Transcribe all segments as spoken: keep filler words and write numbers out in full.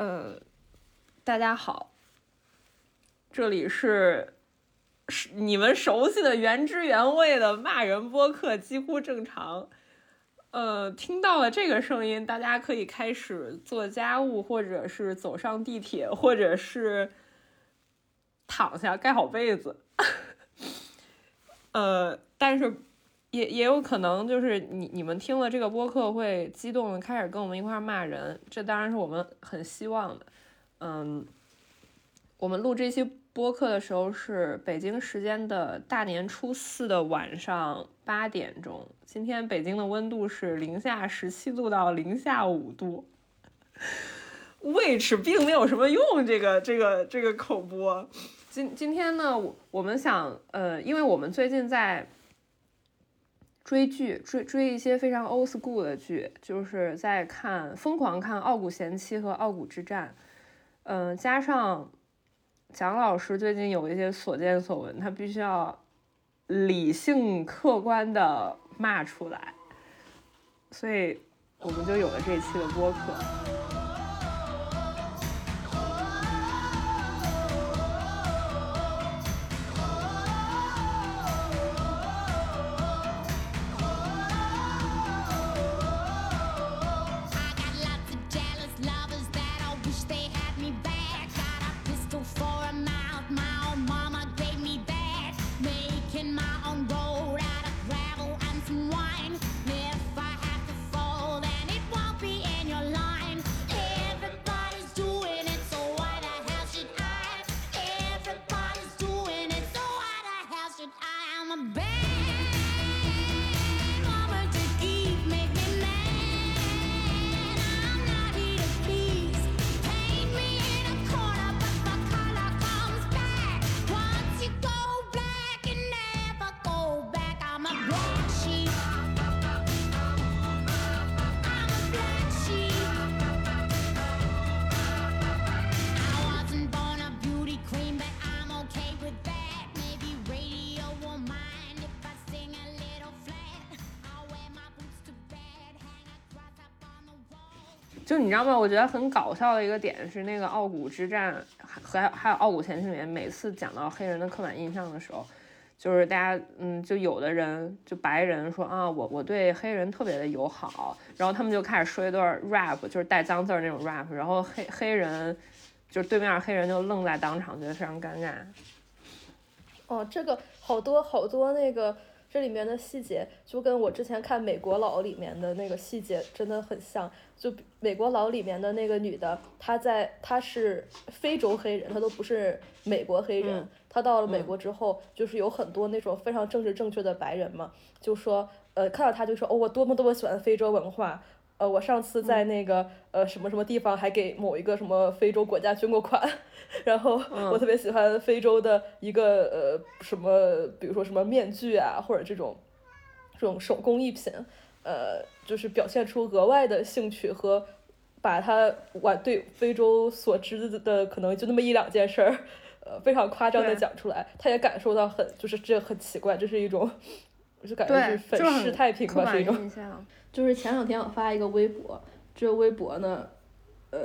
呃，大家好，这里是你们熟悉的原汁原味的骂人播客，几乎正常。呃，听到了这个声音，大家可以开始做家务，或者是走上地铁，或者是躺下盖好被子。呃，但是也也有可能就是你你们听了这个播客会激动的开始跟我们一块骂人，这当然是我们很希望的。嗯，我们录这期播客的时候是北京时间的大年初四的晚上八点钟，今天北京的温度是零下十七度到零下五度，which 并没有什么用。这个这个这个口播。今今天呢，我我们想，呃，因为我们最近在追剧，追追一些非常 old school 的剧，就是在看疯狂看《傲骨贤妻》和《傲骨之战》，嗯、呃，加上蒋老师最近有一些所见所闻，他必须要理性客观的骂出来，所以我们就有了这一期的播客。就你知道吗？我觉得很搞笑的一个点是，那个《傲骨之战》还还有《傲骨贤妻》里面，每次讲到黑人的刻板印象的时候，就是大家嗯，就有的人就白人说啊，我我对黑人特别的友好，然后他们就开始说一段 rap， 就是带脏字那种 rap， 然后黑黑人就是对面黑人就愣在当场，觉得非常尴尬。哦，这个好多好多那个。这里面的细节就跟我之前看《美国佬》里面的那个细节真的很像，就《美国佬》里面的那个女的，她在她是非洲黑人，她都不是美国黑人、嗯、她到了美国之后、嗯、就是有很多那种非常政治正确的白人嘛，就说呃看到她就说哦我多么多么喜欢非洲文化，呃我上次在那个、嗯、呃什么什么地方还给某一个什么非洲国家捐过款，然后我特别喜欢非洲的一个呃什么，比如说什么面具啊，或者这种这种手工艺品，呃，就是表现出额外的兴趣和把他晚对非洲所知的可能就那么一两件事儿，呃，非常夸张的讲出来，他也感受到很就是这很奇怪，这是一种就感觉是粉饰太平吧这种。就是前两天我发一个微博，这个微博呢，呃。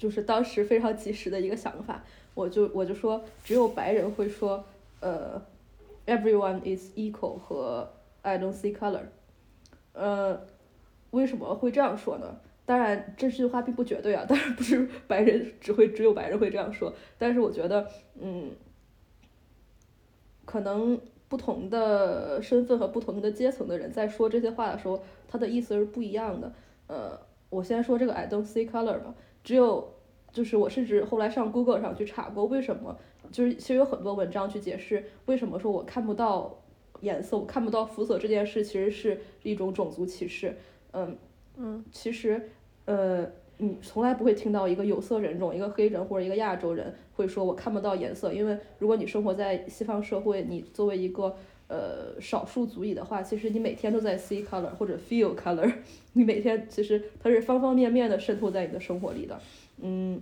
就是当时非常及时的一个想法，我就我就说，只有白人会说，呃 ，everyone is equal 和 I don't see color， 呃，为什么会这样说呢？当然这句话并不绝对啊，当然不是白人只会只有白人会这样说，但是我觉得，嗯，可能不同的身份和不同的阶层的人在说这些话的时候，他的意思是不一样的。呃，我先说这个 I don't see color 吧。只有就是我甚至后来上 Google 上去查过，为什么就是其实有很多文章去解释为什么说我看不到颜色，我看不到肤色这件事其实是一种种族歧视。嗯嗯，其实呃你从来不会听到一个有色人种，一个黑人或者一个亚洲人会说我看不到颜色，因为如果你生活在西方社会，你作为一个呃，少数族裔的话，其实你每天都在 see color 或者 feel color， 你每天其实它是方方面面的渗透在你的生活里的。嗯，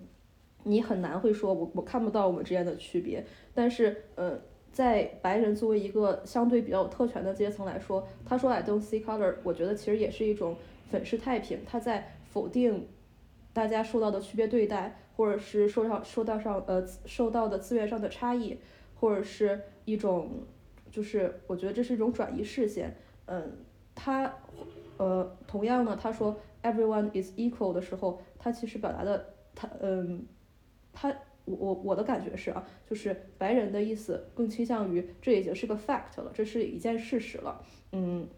你很难会说我我看不到我们之间的区别，但是呃，在白人作为一个相对比较有特权的阶层来说，他说 I don't see color， 我觉得其实也是一种粉饰太平，他在否定大家受到的区别对待，或者是受到受到上呃受到的资源上的差异，或者是一种，就是我觉得这是一种转移视线。嗯，他呃同样呢，他说 everyone is equal 的时候，他其实表达的他嗯他我我我的感觉是啊，就是白人的意思更倾向于这已经是个 fact 了，这是一件事实了。嗯，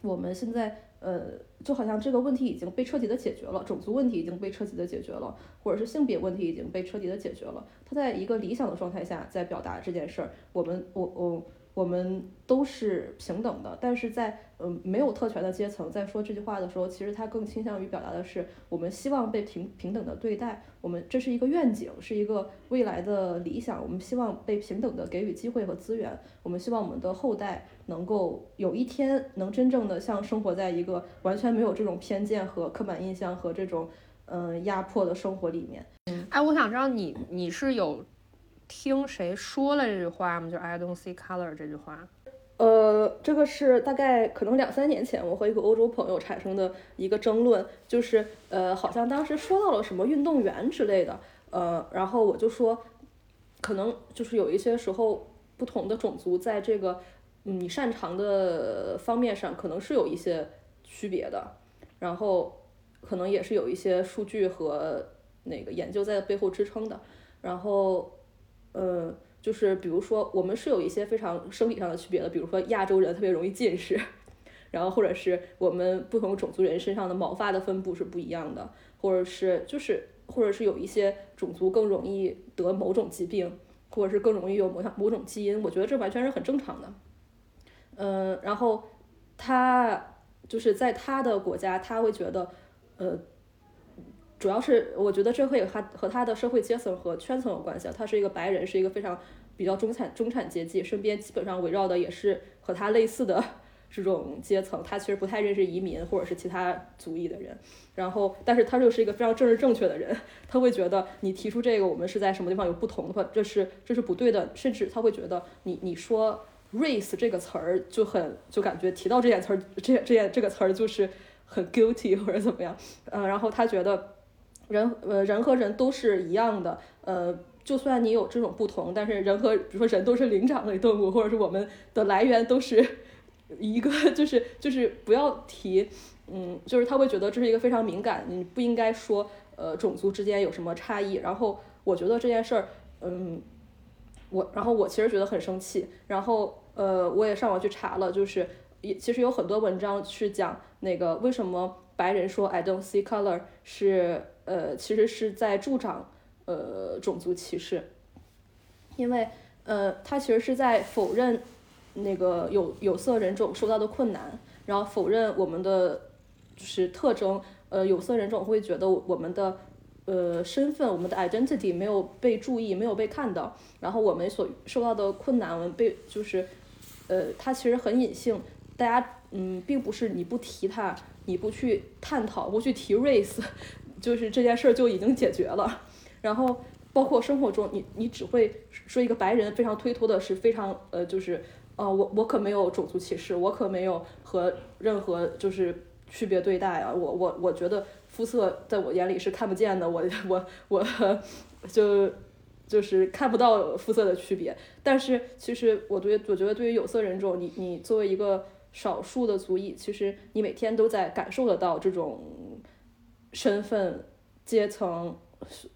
我们现在呃就好像这个问题已经被彻底的解决了，种族问题已经被彻底的解决了，或者是性别问题已经被彻底的解决了。他在一个理想的状态下在表达这件事儿，我们我我我们都是平等的，但是在嗯、呃、没有特权的阶层在说这句话的时候，其实他更倾向于表达的是我们希望被平平等的对待，我们这是一个愿景，是一个未来的理想，我们希望被平等的给予机会和资源，我们希望我们的后代能够有一天能真正的像生活在一个完全没有这种偏见和刻板印象和这种嗯、呃、压迫的生活里面。哎，我想知道你你是有听谁说了这句话吗？就 I don't see color 这句话。呃，这个是大概可能两三年前我和一个欧洲朋友产生的一个争论，就是呃，好像当时说到了什么运动员之类的，呃，然后我就说，可能就是有一些时候不同的种族在这个你擅长的方面上可能是有一些区别的，然后可能也是有一些数据和那个研究在背后支撑的，然后。呃、嗯，就是比如说，我们是有一些非常生理上的区别的，比如说亚洲人特别容易近视，然后或者是我们不同种族人身上的毛发的分布是不一样的，或者是就是或者是有一些种族更容易得某种疾病，或者是更容易有某某种基因，我觉得这完全是很正常的。嗯，然后他就是在他的国家，他会觉得，呃。主要是我觉得这会和和他的社会阶层和圈层有关系啊。他是一个白人，是一个非常比较中产中产阶级，身边基本上围绕的也是和他类似的这种阶层。他其实不太认识移民或者是其他族裔的人，然后但是他就是一个非常政治正确的人，他会觉得你提出这个我们是在什么地方有不同的话，这是这是不对的，甚至他会觉得你你说 race 这个词儿就很就感觉提到这件词儿这这这个词儿就是很 guilty 或者怎么样，嗯，然后他觉得。人呃人和人都是一样的，呃就算你有这种不同，但是人和比如说人都是灵长类动物，或者是我们的来源都是一个，就是就是不要提，嗯，就是他会觉得这是一个非常敏感，你不应该说呃种族之间有什么差异。然后我觉得这件事儿，嗯，我然后我其实觉得很生气，然后呃我也上网去查了，就是也其实有很多文章去讲那个为什么白人说 I don't see color 是。呃，其实是在助长呃种族歧视，因为呃，他其实是在否认那个有有色人种受到的困难，然后否认我们的就是特征。呃，有色人种会觉得我们的呃身份，我们的 identity 没有被注意，没有被看到，然后我们所受到的困难，我们被就是呃，它其实很隐性，大家嗯，并不是你不提它，你不去探讨，不去提 race。就是这件事就已经解决了，然后包括生活中你你只会说一个白人非常推脱的是非常呃就是呃我我可没有种族歧视，我可没有和任何就是区别对待啊，我我我觉得肤色在我眼里是看不见的，我我我就就是看不到肤色的区别。但是其实我对我觉得对于有色人种，你你作为一个少数的族裔，其实你每天都在感受得到这种身份、阶层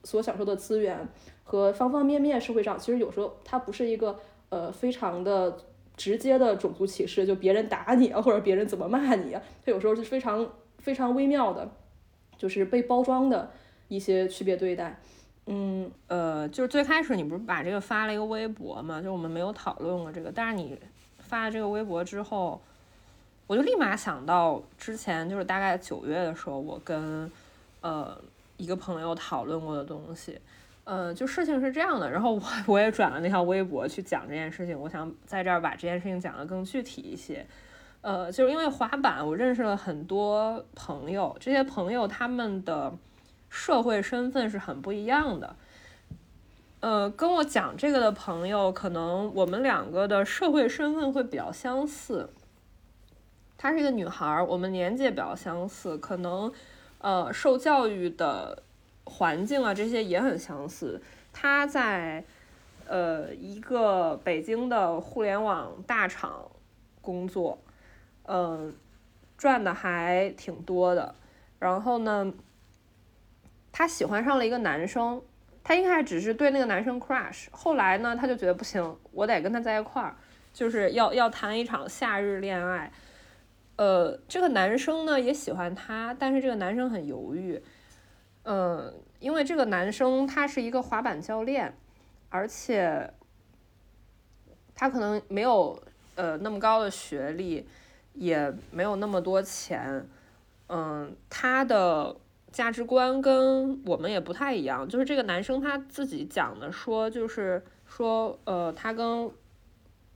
所享受的资源和方方面面，社会上其实有时候它不是一个呃非常的直接的种族歧视，就别人打你啊，或者别人怎么骂你啊，它有时候是非常非常微妙的，就是被包装的一些区别对待。嗯，呃，就是最开始你不是把这个发了一个微博嘛，就我们没有讨论过这个，但是你发了这个微博之后，我就立马想到之前就是大概九月的时候，我跟呃，一个朋友讨论过的东西，呃，就事情是这样的，然后我我也转了那条微博去讲这件事情，我想在这儿把这件事情讲得更具体一些，呃，就是因为滑板，我认识了很多朋友，这些朋友他们的社会身份是很不一样的，呃，跟我讲这个的朋友，可能我们两个的社会身份会比较相似，她是一个女孩，我们年纪也比较相似，可能。呃，受教育的环境啊这些也很相似。他在呃一个北京的互联网大厂工作，嗯、呃，赚的还挺多的。然后呢，他喜欢上了一个男生，他一开始只是对那个男生 crush， 后来呢，他就觉得不行，我得跟他在一块儿，就是要要谈一场夏日恋爱。呃，这个男生呢也喜欢他，但是这个男生很犹豫。嗯、呃，因为这个男生他是一个滑板教练，而且他可能没有呃那么高的学历，也没有那么多钱。嗯，他的价值观跟我们也不太一样。就是这个男生他自己讲的说，就是说，呃，他跟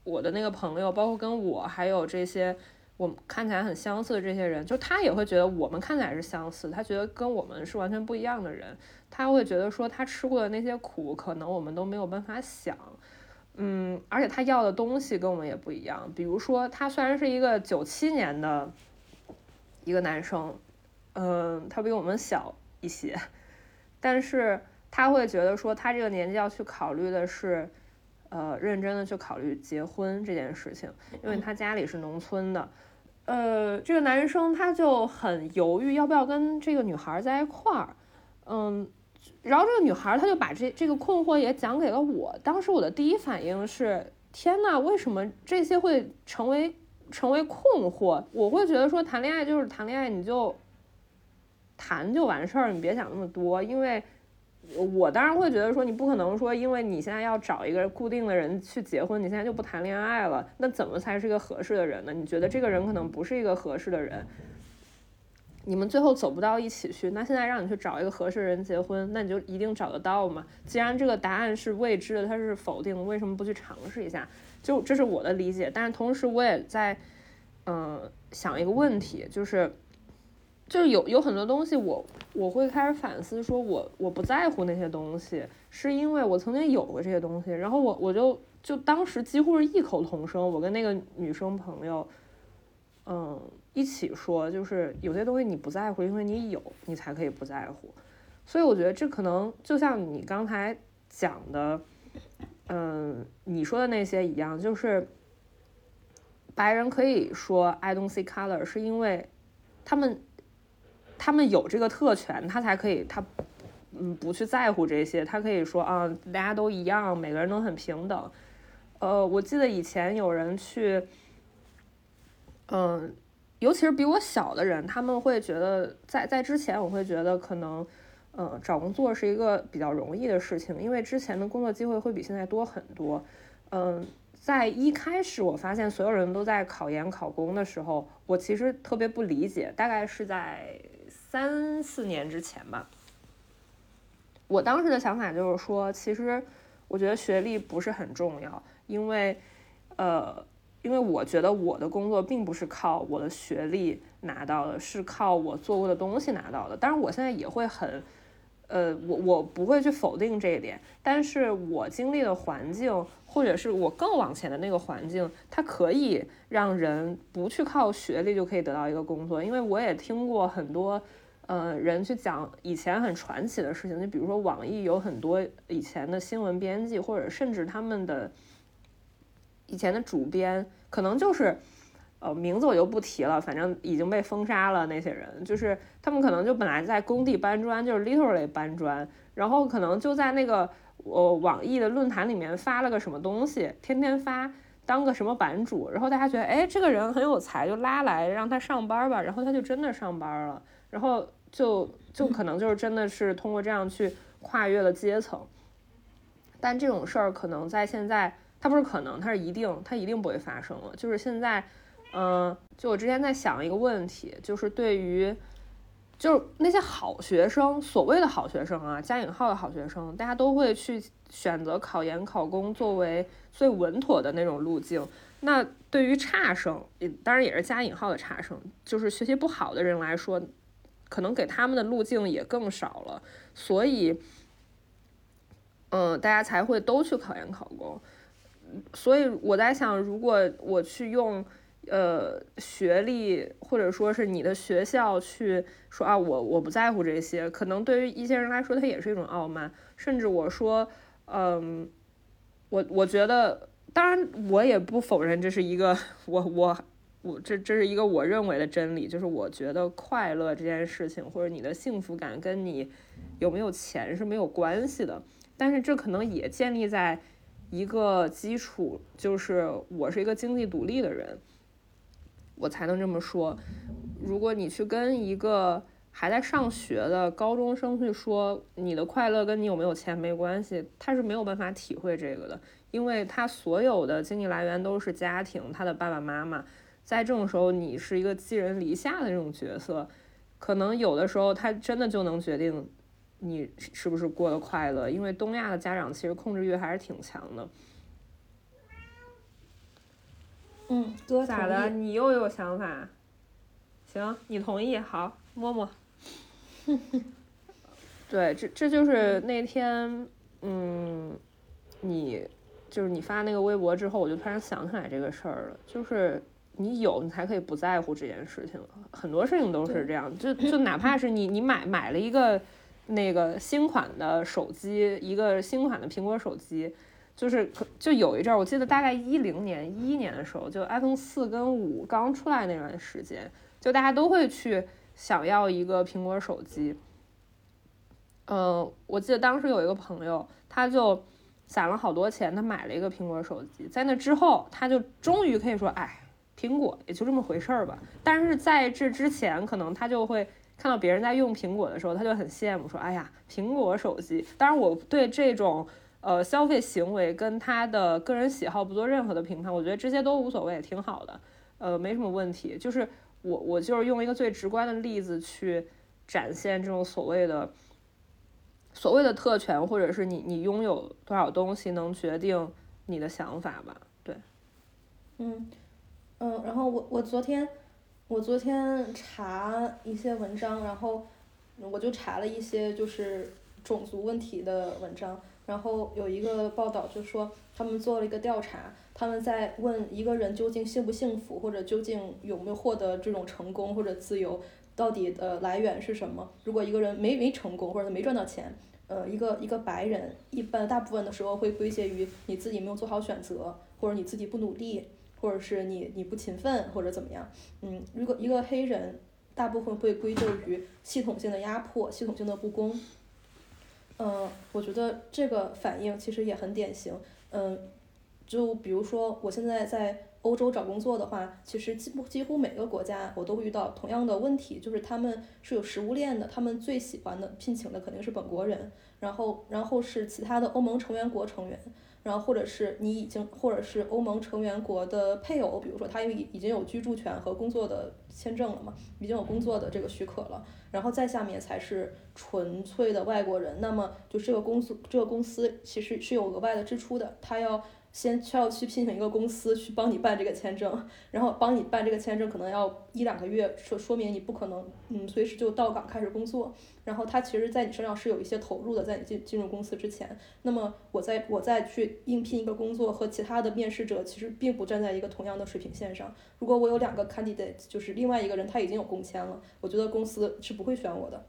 我的那个朋友，包括跟我，还有这些我们看起来很相似的这些人，就他也会觉得我们看起来是相似，他觉得跟我们是完全不一样的人。他会觉得说，他吃过的那些苦，可能我们都没有办法想。嗯，而且他要的东西跟我们也不一样。比如说，他虽然是一个九七年的。一个男生，嗯，他比我们小一些，但是他会觉得说，他这个年纪要去考虑的是，呃，认真的去考虑结婚这件事情，因为他家里是农村的，呃，这个男生他就很犹豫要不要跟这个女孩在一块儿，嗯，然后这个女孩她就把这这个困惑也讲给了我，当时我的第一反应是，天哪，为什么这些会成为？成为困惑，我会觉得说谈恋爱就是谈恋爱，你就谈就完事儿，你别想那么多。因为我当然会觉得说，你不可能说因为你现在要找一个固定的人去结婚，你现在就不谈恋爱了，那怎么才是一个合适的人呢？你觉得这个人可能不是一个合适的人，你们最后走不到一起去，那现在让你去找一个合适的人结婚，那你就一定找得到吗？既然这个答案是未知的，它是否定的，为什么不去尝试一下？就这是我的理解，但是同时我也在，嗯、呃，想一个问题，就是，就是有有很多东西我，我我会开始反思，说我我不在乎那些东西，是因为我曾经有过这些东西，然后我我就就当时几乎是异口同声，我跟那个女生朋友，嗯，一起说，就是有些东西你不在乎，因为你有，你才可以不在乎，所以我觉得这可能就像你刚才讲的。嗯，你说的那些一样，就是白人可以说 I don't see color 是因为他们他们有这个特权，他才可以他嗯不去在乎这些，他可以说啊大家都一样，每个人都很平等。呃，我记得以前有人去嗯、呃，尤其是比我小的人，他们会觉得在在之前我会觉得可能呃，找工作是一个比较容易的事情，因为之前的工作机会会比现在多很多。嗯、呃，在一开始我发现所有人都在考研考公的时候，我其实特别不理解，大概是在三四年之前吧。我当时的想法就是说，其实我觉得学历不是很重要，因为呃，因为我觉得我的工作并不是靠我的学历拿到的，是靠我做过的东西拿到的。当然我现在也会很呃，我我不会去否定这一点，但是我经历的环境，或者是我更往前的那个环境，它可以让人不去靠学历就可以得到一个工作。因为我也听过很多呃人去讲以前很传奇的事情，就比如说网易有很多以前的新闻编辑，或者甚至他们的以前的主编，可能就是呃，名字我就不提了，反正已经被封杀了。那些人就是他们可能就本来在工地搬砖，就是 literally 搬砖，然后可能就在那个呃网易的论坛里面发了个什么东西，天天发，当个什么版主，然后大家觉得哎这个人很有才，就拉来让他上班吧，然后他就真的上班了，然后就就可能就是真的是通过这样去跨越了阶层。但这种事儿可能在现在，它不是可能，它是一定，它一定不会发生了。就是现在。嗯，就我之前在想一个问题，就是对于就是那些好学生，所谓的好学生啊，加引号的好学生，大家都会去选择考研考公作为最稳妥的那种路径。那对于差生，也当然也是加引号的差生，就是学习不好的人来说，可能给他们的路径也更少了，所以嗯，大家才会都去考研考公。所以我在想，如果我去用呃学历或者说是你的学校去说啊我我不在乎这些，可能对于一些人来说它也是一种傲慢。甚至我说嗯我我觉得，当然我也不否认这是一个我我我这这是一个我认为的真理，就是我觉得快乐这件事情或者你的幸福感跟你有没有钱是没有关系的，但是这可能也建立在一个基础，就是我是一个经济独立的人，我才能这么说。如果你去跟一个还在上学的高中生去说你的快乐跟你有没有钱没关系，他是没有办法体会这个的，因为他所有的经济来源都是家庭，他的爸爸妈妈。在这种时候你是一个寄人篱下的这种角色，可能有的时候他真的就能决定你是不是过得快乐，因为东亚的家长其实控制欲还是挺强的。嗯，哥咋的？你又有想法？行，你同意好，摸摸。对，这这就是那天，嗯，你就是你发那个微博之后，我就突然想起来这个事儿了，就是你有，你才可以不在乎这件事情。很多事情都是这样，就就哪怕是你你买买了一个那个新款的手机，一个新款的苹果手机。就是就有一阵儿，我记得大概一零年、一一年的时候，就 iPhone 四跟五刚出来那段时间，就大家都会去想要一个苹果手机。嗯，我记得当时有一个朋友，他就攒了好多钱，他买了一个苹果手机。在那之后，他就终于可以说，哎，苹果也就这么回事儿吧。但是在这之前，可能他就会看到别人在用苹果的时候，他就很羡慕，说，哎呀，苹果手机。当然，我对这种呃，消费行为跟他的个人喜好不做任何的评判，我觉得这些都无所谓，挺好的，呃，没什么问题。就是我，我就是用一个最直观的例子去展现这种所谓的所谓的特权，或者是你你拥有多少东西能决定你的想法吧。对，嗯嗯，然后我我昨天我昨天查一些文章，然后我就查了一些就是种族问题的文章。然后有一个报道就说他们做了一个调查，他们在问一个人究竟幸不幸福，或者究竟有没有获得这种成功或者自由，到底的来源是什么。如果一个人没没成功或者没赚到钱，呃，一个一个白人一般大部分的时候会归结于你自己没有做好选择，或者你自己不努力，或者是你你不勤奋，或者怎么样。嗯，如果一个黑人大部分会归咎于系统性的压迫，系统性的不公。嗯，我觉得这个反应其实也很典型。嗯，就比如说我现在在欧洲找工作的话，其实几乎几乎每个国家我都会遇到同样的问题，就是他们是有食物链的，他们最喜欢的聘请的肯定是本国人，然后然后是其他的欧盟成员国成员，然后或者是你已经或者是欧盟成员国的配偶，比如说他已已经有居住权和工作的签证了嘛，已经有工作的这个许可了，然后再下面才是纯粹的外国人。那么就这个公司这个公司其实是有额外的支出的，他要先需要去聘请一个公司去帮你办这个签证，然后帮你办这个签证可能要一两个月，说说明你不可能嗯随时就到岗开始工作。然后他其实在你身上是有一些投入的，在你进进入公司之前。那么我在我再去应聘一个工作和其他的面试者其实并不站在一个同样的水平线上。如果我有两个 candidate， 就是另外一个人他已经有工签了，我觉得公司是不会选我的，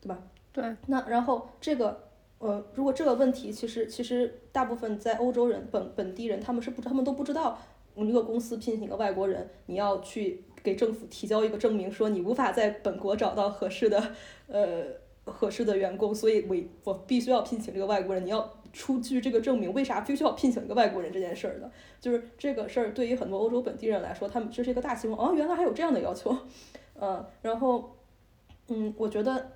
对吧？对。那然后这个。呃，如果这个问题其实其实大部分在欧洲人本本地人他们是不他们都不知道，一个公司聘请一个外国人，你要去给政府提交一个证明，说你无法在本国找到合适的呃合适的员工，所以我我必须要聘请这个外国人。你要出具这个证明，为啥必须要聘请一个外国人这件事儿的，就是这个事儿对于很多欧洲本地人来说，他们这是一个大奇闻哦，原来还有这样的要求，呃，然后嗯，我觉得。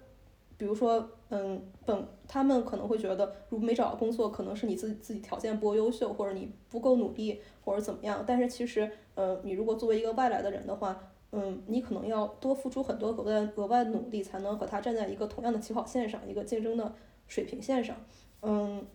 比如说嗯本他们可能会觉得如果没找到工作可能是你自己自己条件不够优秀，或者你不够努力，或者怎么样。但是其实呃你如果作为一个外来的人的话，嗯你可能要多付出很多额外额外努力，才能和他站在一个同样的起跑线上，一个竞争的水平线上。嗯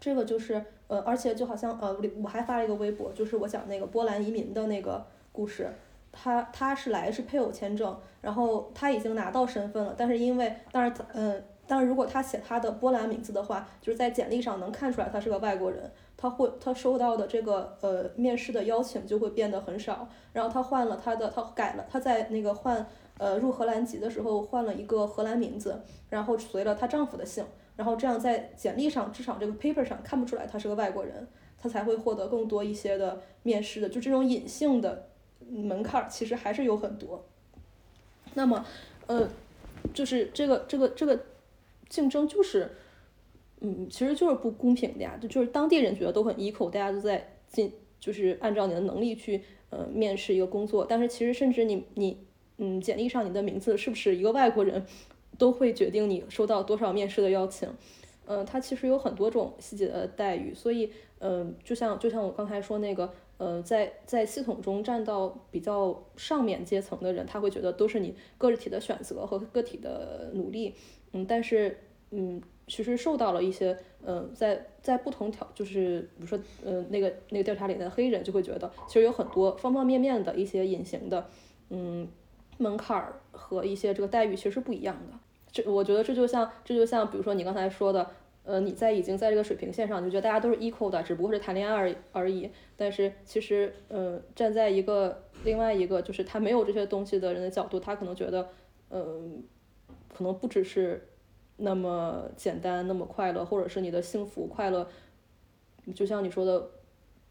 这个就是呃而且就好像呃我还发了一个微博，就是我讲那个波兰移民的那个故事。他他是来是配偶签证，然后他已经拿到身份了，但是因为当然，嗯，但是如果他写他的波兰名字的话，就是在简历上能看出来他是个外国人，他会他收到的这个呃面试的邀请就会变得很少。然后他换了他的他改了他在那个换呃入荷兰籍的时候换了一个荷兰名字，然后随了她丈夫的姓，然后这样在简历上至少这个 paper 上看不出来他是个外国人，他才会获得更多一些的面试的，就这种隐性的门槛其实还是有很多。那么呃就是这个这个这个竞争就是嗯其实就是不公平的呀，就是当地人觉得都很 equal， 大家都在进就是按照你的能力去呃面试一个工作，但是其实甚至你你嗯简历上你的名字是不是一个外国人都会决定你收到多少面试的邀请。呃它其实有很多种细节的待遇，所以呃就像就像我刚才说那个呃，在在系统中站到比较上面阶层的人，他会觉得都是你个体的选择和个体的努力，嗯，但是嗯，其实受到了一些呃，在在不同条就是比如说呃那个那个调查里的黑人就会觉得，其实有很多方方面面的一些隐形的嗯门槛和一些这个待遇其实是不一样的。这我觉得这就像这就像比如说你刚才说的。呃，你在已经在这个水平线上，就觉得大家都是 equal 的，只不过是谈恋爱而而已。但是其实，呃，站在一个另外一个就是他没有这些东西的人的角度，他可能觉得，嗯、呃，可能不只是那么简单、那么快乐，或者是你的幸福快乐，就像你说的，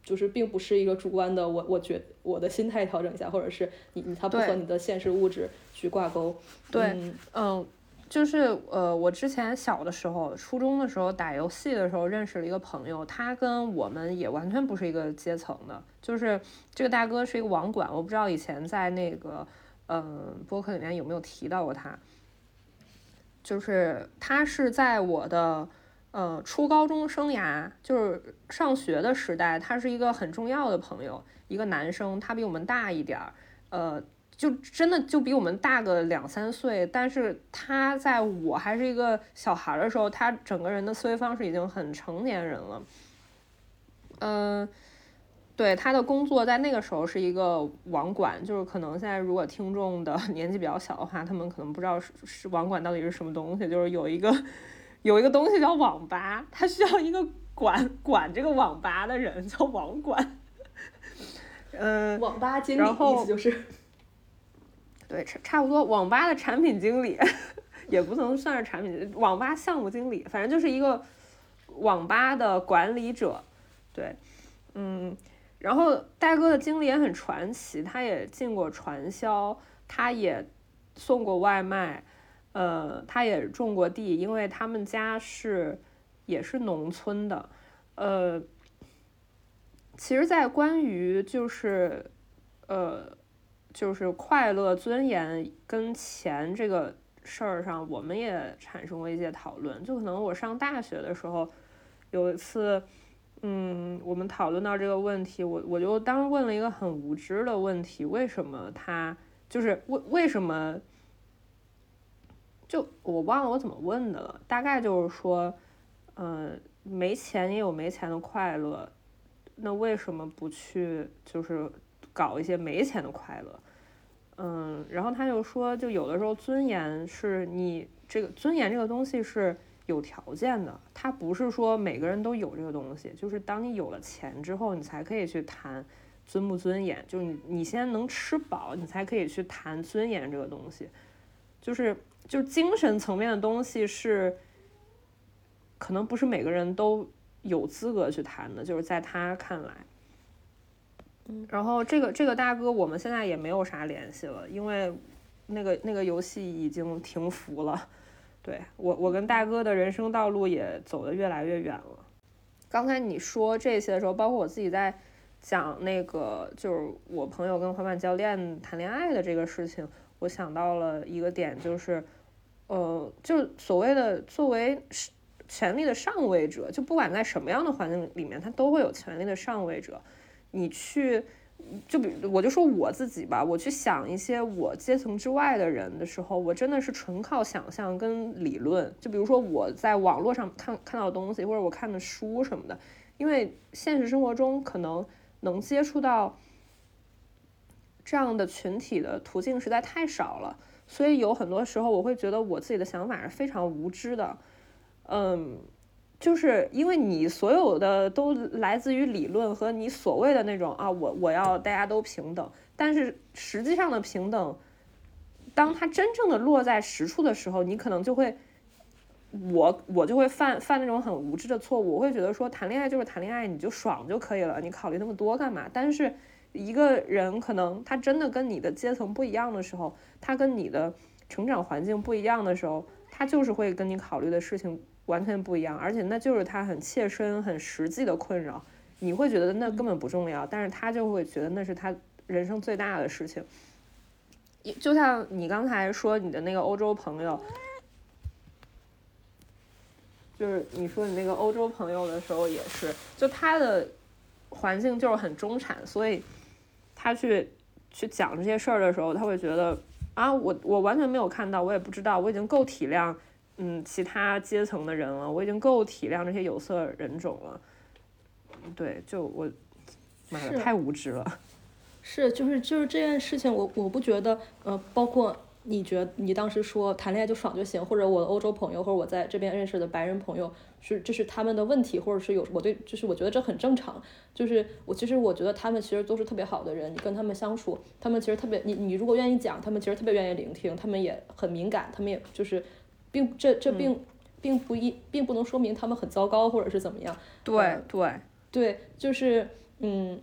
就是并不是一个主观的。我我觉我的心态调整一下，或者是你你它不和你的现实物质去挂钩。对，嗯。嗯就是呃，我之前小的时候，初中的时候打游戏的时候认识了一个朋友，他跟我们也完全不是一个阶层的。就是这个大哥是一个网管，我不知道以前在那个嗯、呃、播客里面有没有提到过他。就是他是在我的呃初高中生涯，就是上学的时代，他是一个很重要的朋友，一个男生，他比我们大一点儿，呃。就真的就比我们大个两三岁，但是他在我还是一个小孩的时候，他整个人的思维方式已经很成年人了。嗯、呃，对，他的工作在那个时候是一个网管，就是可能现在如果听众的年纪比较小的话，他们可能不知道是是网管到底是什么东西，就是有一个有一个东西叫网吧，他需要一个管管这个网吧的人叫网管。嗯、呃，网吧经理意思就是。对，差不多，网吧的产品经理也不能算是产品，网吧项目经理，反正就是一个网吧的管理者。对，嗯，然后大哥的经历也很传奇，他也进过传销，他也送过外卖，呃，他也种过地，因为他们家是也是农村的。呃，其实，在关于就是呃。就是快乐、尊严跟钱这个事儿上，我们也产生过一些讨论。就可能我上大学的时候，有一次，嗯，我们讨论到这个问题，我我就当时问了一个很无知的问题：为什么他就是为为什么？就我忘了我怎么问的了，大概就是说，嗯、呃，没钱也有没钱的快乐，那为什么不去就是？搞一些没钱的快乐，嗯，然后他就说，就有的时候尊严是你这个尊严这个东西是有条件的，它不是说每个人都有这个东西，就是当你有了钱之后，你才可以去谈尊不尊严，就是你你先能吃饱，你才可以去谈尊严这个东西，就是就是精神层面的东西是可能不是每个人都有资格去谈的，就是在他看来。然后这个这个大哥我们现在也没有啥联系了，因为那个那个游戏已经停服了。对，我我跟大哥的人生道路也走得越来越远了。刚才你说这些的时候，包括我自己在讲那个就是我朋友跟滑板教练谈恋爱的这个事情，我想到了一个点，就是呃就是所谓的作为权力的上位者，就不管在什么样的环境里面，他都会有权力的上位者。你去就比我就说我自己吧，我去想一些我阶层之外的人的时候，我真的是纯靠想象跟理论。就比如说我在网络上看看到的东西，或者我看的书什么的，因为现实生活中可能能接触到这样的群体的途径实在太少了，所以有很多时候我会觉得我自己的想法是非常无知的。嗯，就是因为你所有的都来自于理论和你所谓的那种啊，我我要大家都平等，但是实际上的平等，当它真正的落在实处的时候，你可能就会，我我就会犯犯那种很无知的错误，我会觉得说谈恋爱就是谈恋爱，你就爽就可以了，你考虑那么多干嘛？但是一个人可能他真的跟你的阶层不一样的时候，他跟你的成长环境不一样的时候，他就是会跟你考虑的事情完全不一样，而且那就是他很切身很实际的困扰，你会觉得那根本不重要，但是他就会觉得那是他人生最大的事情。就像你刚才说你的那个欧洲朋友，就是你说你那个欧洲朋友的时候也是，就他的环境就是很中产，所以他去去讲这些事儿的时候，他会觉得啊，我我完全没有看到，我也不知道，我已经够体谅嗯其他阶层的人了，我已经够体谅这些有色人种了。对，就我妈呀，太无知了。是，就是就是这件事情，我我不觉得呃，包括。你觉得你当时说谈恋爱就爽就行，或者我的欧洲朋友，或者我在这边认识的白人朋友，是这是他们的问题，或者是有我对，就是我觉得这很正常。就是我其实我觉得他们其实都是特别好的人，你跟他们相处，他们其实特别，你你如果愿意讲，他们其实特别愿意聆听，他们也很敏感，他们也就是并这这并并不一并不能说明他们很糟糕或者是怎么样。对对对，就是嗯。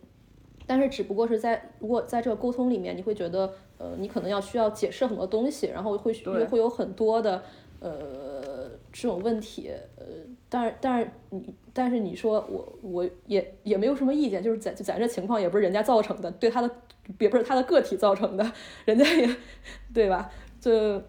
但是只不过是在如果在这个沟通里面，你会觉得呃你可能要需要解释很多东西，然后会又会有很多的呃这种问题呃但是但是你但是你说我我也也没有什么意见，就是在就在这情况也不是人家造成的，对他的也不是他的个体造成的，人家也对吧，就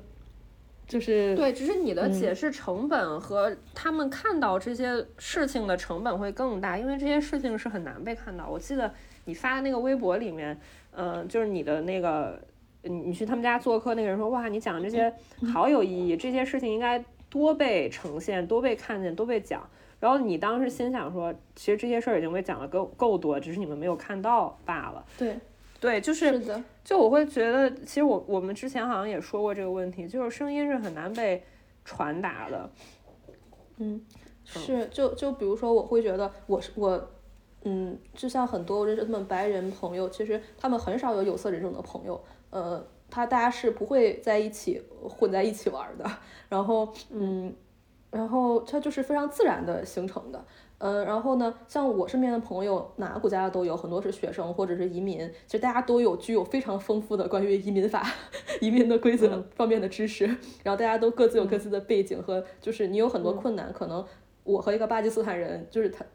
就是对，只是你的解释成本和他们看到这些事情的成本会更大，因为这些事情是很难被看到。我记得你发的那个微博里面，嗯、呃，就是你的那个，你去他们家做客那个人说，哇，你讲这些好有意义，这些事情应该多被呈现、多被看见、多被讲。然后你当时心想说，其实这些事儿已经被讲了够够多，只是你们没有看到罢了。对。对，就是就我会觉得，其实我我们之前好像也说过这个问题，就是声音是很难被传达的。嗯，是，就就比如说，我会觉得我是我，嗯，就像很多我认识他们白人朋友，其实他们很少有有色人种的朋友，呃，他大家是不会在一起混在一起玩的，然后嗯，然后他就是非常自然的形成的。嗯，然后呢，像我身边的朋友，哪个国家的都有，很多是学生或者是移民，其实大家都有具有非常丰富的关于移民法、移民的规则方面的知识，嗯、然后大家都各自有各自的背景和，就是你有很多困难，嗯、可能我和一个巴基斯坦人，就是他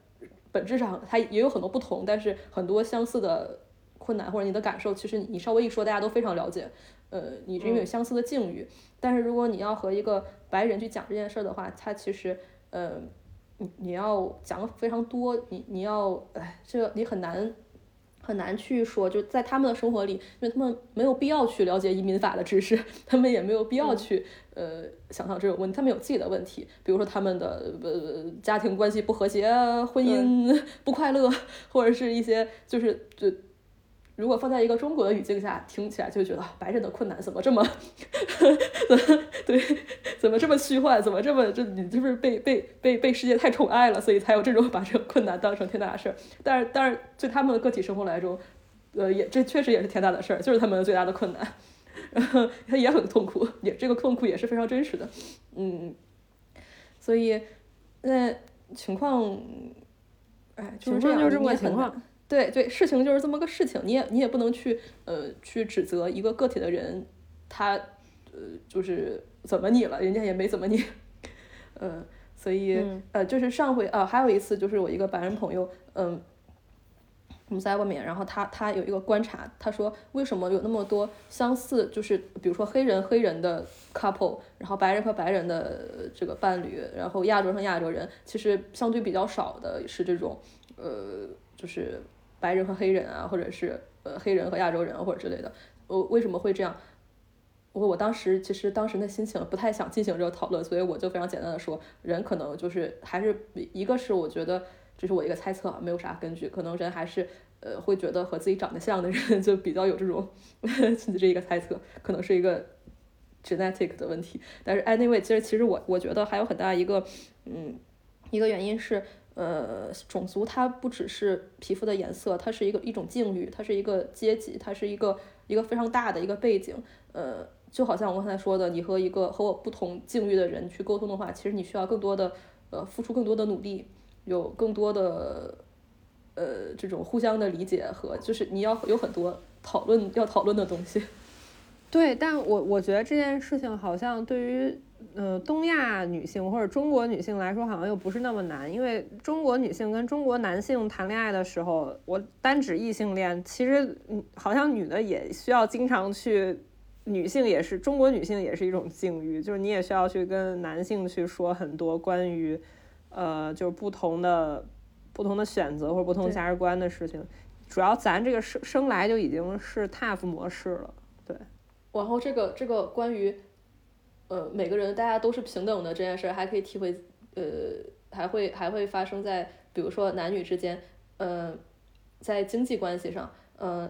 本质上他也有很多不同，但是很多相似的困难或者你的感受，其实你稍微一说，大家都非常了解。呃，你因为有相似的境遇，嗯、但是如果你要和一个白人去讲这件事的话，他其实，嗯、呃。你要讲非常多，你你要哎，这个你很难很难去说，就在他们的生活里，因为他们没有必要去了解移民法的知识，他们也没有必要去、嗯、呃想象这种问题，他们有自己的问题，比如说他们的呃家庭关系不和谐，婚姻不快乐，或者是一些就是就。如果放在一个中国的语境下，听起来就觉得白人的困难怎么这么，怎么对，怎么这么虚幻，怎么这么这你就是被被被被世界太宠爱了，所以才有这种把这个困难当成天大的事儿。但是但是对他们的个体生活来说，呃，也这确实也是天大的事儿，就是他们最大的困难，然后他也很痛苦，也这个痛苦也是非常真实的，嗯，所以那、呃、情况，哎，就是这样，情况就是这么情况。对对，事情就是这么个事情，你也你也不能去呃去指责一个个体的人，他呃就是怎么你了，人家也没怎么你，嗯、呃，所以、嗯、呃就是上回啊、呃、还有一次就是我一个白人朋友，嗯、呃，我们在外面，然后他他有一个观察，他说为什么有那么多相似，就是比如说黑人黑人的 couple， 然后白人和白人的这个伴侣，然后亚洲人和亚洲人，其实相对比较少的是这种呃就是。白人和黑人啊，或者是呃黑人和亚洲人、啊、或者之类的，我为什么会这样？我我当时其实当时的心情不太想进行这个讨论，所以我就非常简单的说，人可能就是还是一个是我觉得这是我一个猜测、啊，没有啥根据，可能人还是呃会觉得和自己长得像的人就比较有这种呵呵这一个猜测，可能是一个 genetic 的问题。但是 anyway， 其实其实我我觉得还有很大一个嗯一个原因是，呃，种族它不只是皮肤的颜色，它是一个一种境遇，它是一个阶级，它是一个一个非常大的一个背景。呃，就好像我刚才说的，你和一个和我不同境遇的人去沟通的话，其实你需要更多的呃付出更多的努力，有更多的呃这种互相的理解和就是你要有很多讨论要讨论的东西。对，但我我觉得这件事情好像对于呃东亚女性或者中国女性来说好像又不是那么难，因为中国女性跟中国男性谈恋爱的时候，我单指异性恋，其实好像女的也需要经常去，女性也是，中国女性也是一种境遇，就是你也需要去跟男性去说很多关于呃就是不同的不同的选择或者不同价值观的事情，主要咱这个生生来就已经是 T A F 模式了。对，然后这个这个关于呃每个人大家都是平等的这件事还可以体会，呃还会还会发生在比如说男女之间，呃在经济关系上，呃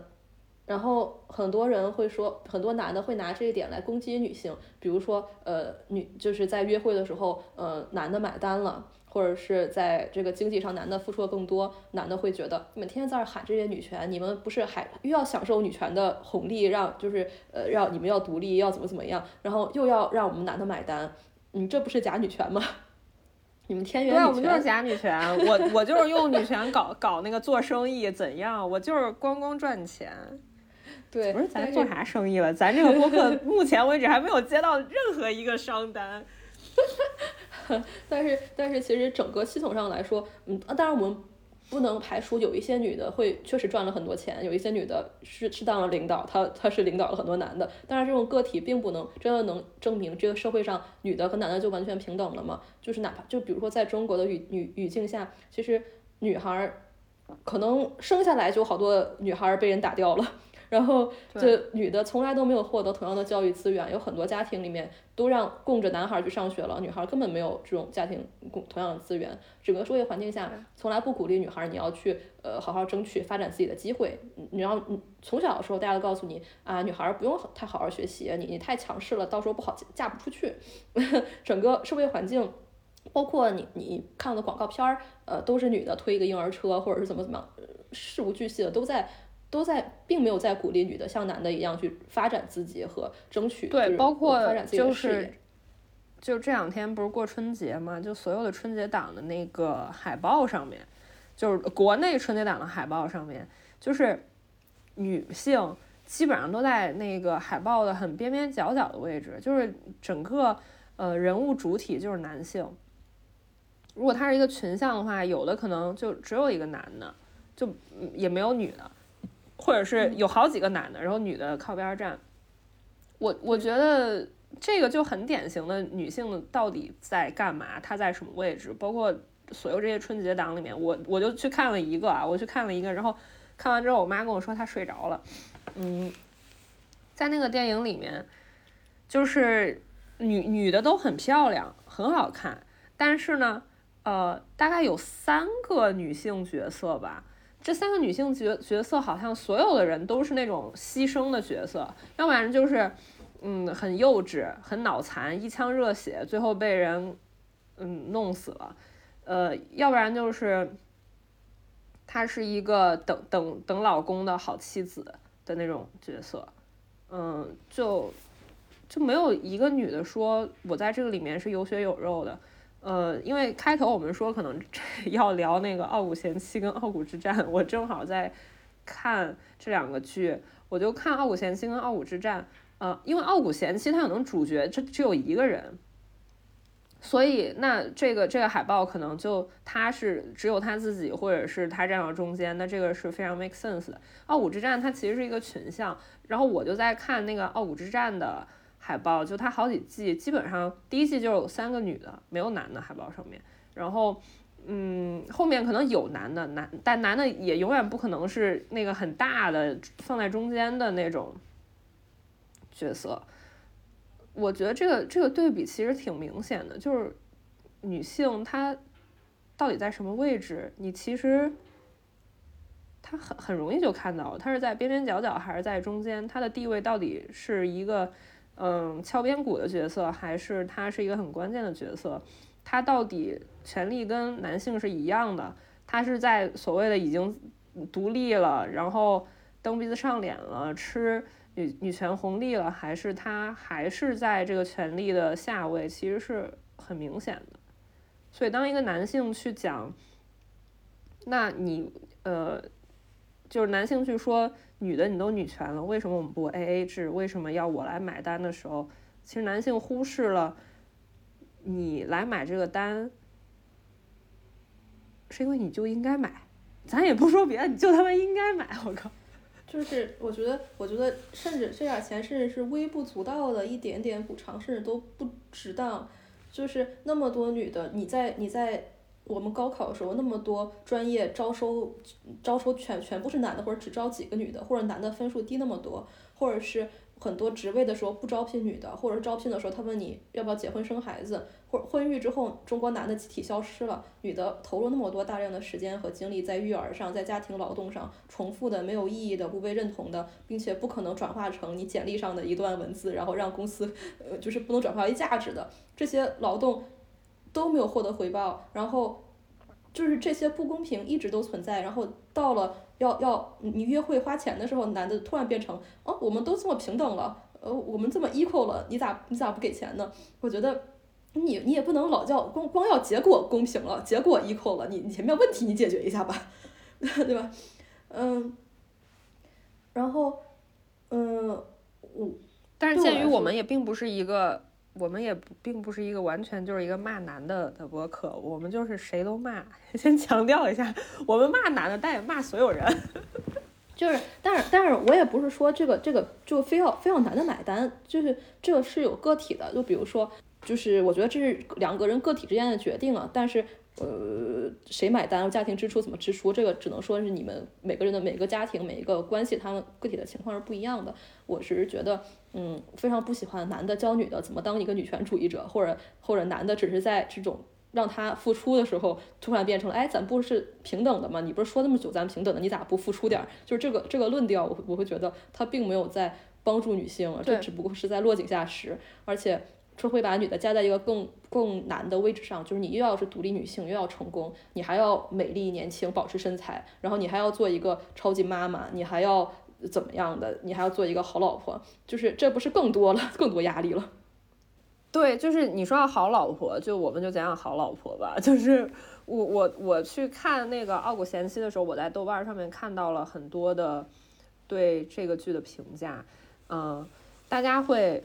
然后很多人会说，很多男的会拿这一点来攻击女性，比如说呃女就是在约会的时候，呃男的买单了，或者是在这个经济上男的付出的更多，男的会觉得你们天天在这喊这些女权，你们不是还又要享受女权的红利，让就是呃让你们要独立要怎么怎么样，然后又要让我们男的买单，你这不是假女权吗？你们天元女权，对，我们就是假女权，我我就是用女权搞搞那个做生意怎样，我就是光光赚钱。对，不是咱做啥生意了？咱这个播客目前为止还没有接到任何一个商单。但是但是其实整个系统上来说，嗯，当然我们不能排除有一些女的会确实赚了很多钱，有一些女的是适当的领导，她她是领导了很多男的。当然这种个体并不能真的能证明这个社会上女的和男的就完全平等了嘛。就是哪怕就比如说在中国的语语语境下，其实女孩可能生下来就好多女孩被人打掉了。然后这女的从来都没有获得同样的教育资源，有很多家庭里面都让供着男孩去上学了，女孩根本没有这种家庭同样的资源。整个社会环境下从来不鼓励女孩你要去呃好好争取发展自己的机会，你要从小的时候大家都告诉你啊，女孩不用太好好学习，你你太强势了，到时候不好嫁不出去。整个社会环境包括你你看的广告片儿，呃都是女的推一个婴儿车或者是怎么怎么样，事无巨细的都在都在并没有在鼓励女的像男的一样去发展自己和争取，对，包括就是就这两天不是过春节嘛，就所有的春节档的那个海报上面，就是国内春节档的海报上面，就是女性基本上都在那个海报的很边边角角的位置，就是整个呃人物主体就是男性。如果他是一个群像的话，有的可能就只有一个男的，就也没有女的，或者是有好几个男的，然后女的靠边站。我我觉得这个就很典型的女性到底在干嘛，她在什么位置。包括所有这些春节档里面，我我就去看了一个啊，我去看了一个，然后看完之后，我妈跟我说她睡着了。嗯，在那个电影里面，就是女女的都很漂亮，很好看，但是呢，呃，大概有三个女性角色吧。这三个女性角角色好像所有的人都是那种牺牲的角色，要不然就是嗯很幼稚很脑残一腔热血最后被人嗯弄死了，呃要不然就是她是一个等等等老公的好妻子的那种角色。嗯，就就没有一个女的说我在这个里面是有血有肉的。呃，因为开头我们说可能要聊那个《傲骨贤妻》跟《傲骨之战》，我正好在看这两个剧，我就看《傲骨贤妻》跟《傲骨之战》。呃，因为《傲骨贤妻》它可能主角这只有一个人，所以那这个这个海报可能就他是只有他自己，或者是他站到中间，那这个是非常 make sense 的。《傲骨之战》它其实是一个群像，然后我就在看那个《傲骨之战》的海报，就它好几季，基本上第一季就有三个女的，没有男的海报上面。然后，嗯，后面可能有男的，男但男的也永远不可能是那个很大的放在中间的那种角色。我觉得这个这个对比其实挺明显的，就是女性她到底在什么位置，你其实她很很容易就看到，她是在边边角角还是在中间，她的地位到底是一个嗯，敲边鼓的角色，还是他是一个很关键的角色。他到底权力跟男性是一样的，他是在所谓的已经独立了，然后蹬鼻子上脸了，吃女女权红利了，还是他还是在这个权力的下位，其实是很明显的。所以当一个男性去讲，那你呃就是男性去说女的你都女权了，为什么我们不 A A 制，为什么要我来买单的时候，其实男性忽视了你来买这个单是因为你就应该买，咱也不说别的，你就他妈应该买。我靠，就是我觉得我觉得甚至这点钱甚至是微不足道的一点点补偿，甚至都不值当。就是那么多女的，你在你在我们高考的时候，那么多专业招收招收全全部是男的，或者只招几个女的，或者男的分数低那么多，或者是很多职位的时候不招聘女的，或者招聘的时候他问你要不要结婚生孩子，或者婚育之后中国男的集体消失了，女的投入那么多大量的时间和精力在育儿上，在家庭劳动上，重复的没有意义的不被认同的，并且不可能转化成你简历上的一段文字，然后让公司呃就是不能转化为价值的这些劳动都没有获得回报，然后就是这些不公平一直都存在，然后到了要要你约会花钱的时候，男的突然变成哦，我们都这么平等了，呃，我们这么 equal 了，你咋你咋不给钱呢？我觉得你你也不能老叫光光要结果公平了，结果 equal 了，你你前面问题你解决一下吧，对吧？嗯，然后嗯，我但是鉴于我们也并不是一个。我们也并不是一个完全就是一个骂男的的播客，我们就是谁都骂。先强调一下，我们骂男的，但也骂所有人。就是，但是，但是我也不是说这个这个就非要非要男的买单，就是这个是有个体的。就比如说，就是我觉得这是两个人个体之间的决定了，但是呃，谁买单，家庭支出怎么支出，这个只能说是你们每个人的每个家庭每一个关系，他们个体的情况是不一样的。我只是觉得。嗯，非常不喜欢男的教女的怎么当一个女权主义者，或者或者男的只是在这种让他付出的时候，突然变成了哎，咱不是平等的吗？你不是说那么久咱平等的，你咋不付出点？就是这个这个论调，我我会觉得他并没有在帮助女性，这只不过是在落井下石，而且这会把女的加在一个更更难的位置上，就是你又要是独立女性，又要成功，你还要美丽年轻，保持身材，然后你还要做一个超级妈妈，你还要。怎么样的，你还要做一个好老婆，就是这不是更多了更多压力了。对，就是你说要好老婆，就我们就讲讲好老婆吧。就是我我我去看那个《傲骨贤妻》的时候，我在豆瓣上面看到了很多的对这个剧的评价。嗯、呃，大家会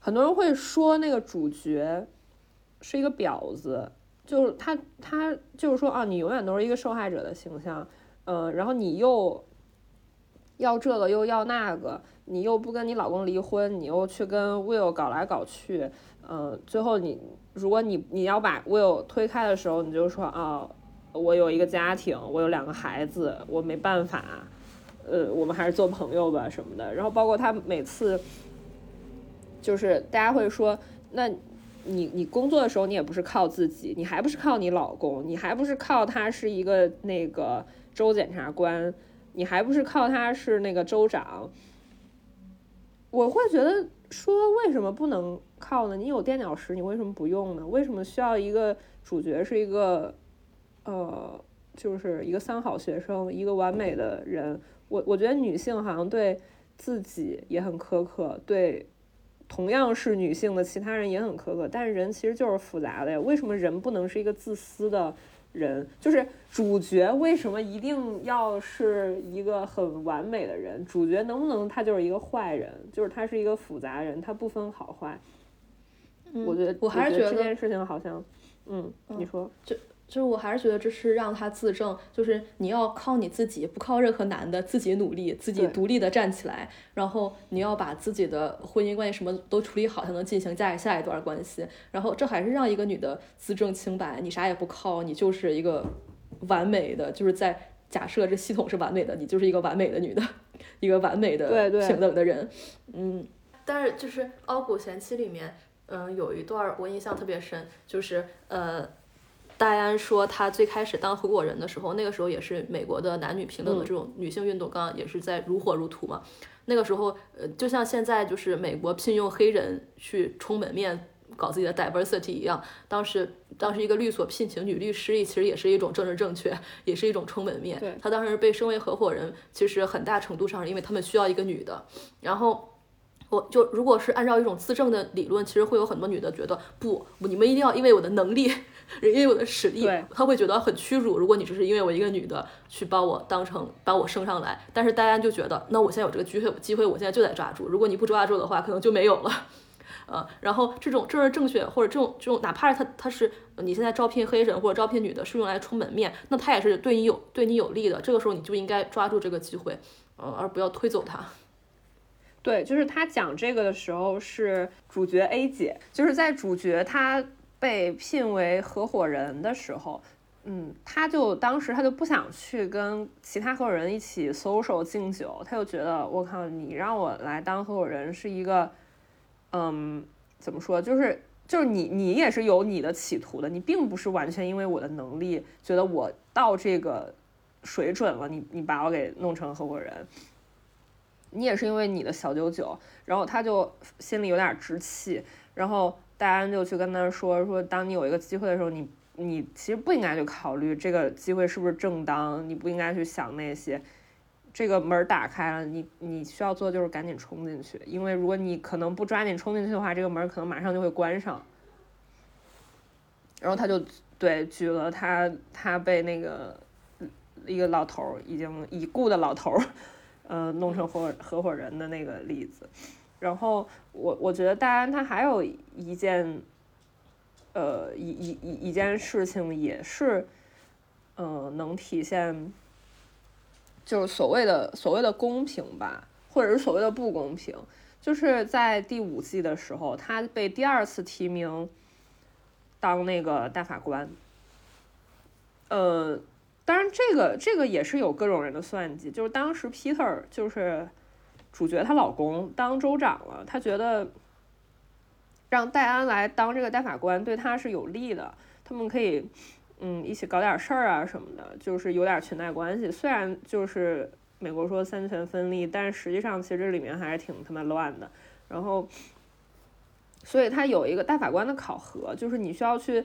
很多人会说那个主角是一个婊子，就是他他就是说啊，你永远都是一个受害者的形象，嗯、呃，然后你又。要这个又要那个，你又不跟你老公离婚，你又去跟 Will 搞来搞去，呃，最后你如果你你要把 Will 推开的时候，你就说啊、哦，我有一个家庭，我有两个孩子，我没办法，呃，我们还是做朋友吧什么的。然后包括他每次，就是大家会说，那你你工作的时候你也不是靠自己，你还不是靠你老公，你还不是靠他是一个那个州检察官。你还不是靠他是那个州长，我会觉得说为什么不能靠呢？你有垫脚石，你为什么不用呢？为什么需要一个主角是一个，呃，就是一个三好学生，一个完美的人？我我觉得女性好像对自己也很苛刻，对同样是女性的其他人也很苛刻，但是人其实就是复杂的呀。为什么人不能是一个自私的？人就是主角，为什么一定要是一个很完美的人？主角能不能他就是一个坏人？就是他是一个复杂人，他不分好坏。嗯、我觉得我还是觉得这件事情好像，嗯，嗯你说，就就是我还是觉得这是让他自证，就是你要靠你自己，不靠任何男的，自己努力，自己独立的站起来，然后你要把自己的婚姻关系什么都处理好，才能进行下下一段关系。然后这还是让一个女的自证清白，你啥也不靠，你就是一个完美的，就是在假设这系统是完美的，你就是一个完美的女的，一个完美的平等的人。嗯，但是就是《傲骨贤妻》里面，嗯、呃，有一段我印象特别深，就是呃。戴安说她最开始当合伙人的时候，那个时候也是美国的男女平等的这种女性运动，刚刚也是在如火如荼嘛。那个时候呃，就像现在就是美国聘用黑人去充门面搞自己的 diversity 一样，当时当时一个律所聘请女律师其实也是一种政治正确，也是一种充门面。她当时被升为合伙人，其实很大程度上是因为他们需要一个女的。然后我就如果是按照一种自证的理论，其实会有很多女的觉得不，你们一定要因为我的能力，因为我的实力，她会觉得很屈辱，如果你只是因为我一个女的去把我当成把我升上来。但是戴安就觉得，那我现在有这个机会机会我现在就得抓住，如果你不抓住的话可能就没有了。呃，然后这种政治正确或者这种这种，哪怕是他他是你现在招聘黑人或者招聘女的，是用来充门面，那他也是对你有对你有利的。这个时候你就应该抓住这个机会，呃，而不要推走他。对，就是他讲这个的时候是主角 A 姐，就是在主角他被聘为合伙人的时候，嗯，他就当时他就不想去跟其他合伙人一起 social 敬酒，他就觉得我靠，你让我来当合伙人是一个。嗯，怎么说，就是就是你你也是有你的企图的，你并不是完全因为我的能力觉得我到这个水准了，你你把我给弄成合伙人，你也是因为你的小九九。然后他就心里有点直气，然后戴安就去跟他说说，当你有一个机会的时候，你你其实不应该去考虑这个机会是不是正当，你不应该去想那些。这个门打开了，你你需要做就是赶紧冲进去，因为如果你可能不抓紧冲进去的话，这个门可能马上就会关上。然后他就对举了他他被那个一个老头已经已故的老头呃弄成合合伙人的那个例子。然后我我觉得戴安他还有一件呃一一一一件事情也是呃能体现。就是所谓的所谓的公平吧，或者是所谓的不公平，就是在第五季的时候，他被第二次提名当那个大法官。呃，当然这个这个也是有各种人的算计，就是当时 Peter 就是主角她老公当州长了，他觉得让戴安来当这个大法官对他是有利的，他们可以。嗯，一起搞点事儿啊什么的，就是有点裙带关系。虽然就是美国说三权分立，但实际上其实这里面还是挺他妈乱的。然后，所以他有一个大法官的考核，就是你需要去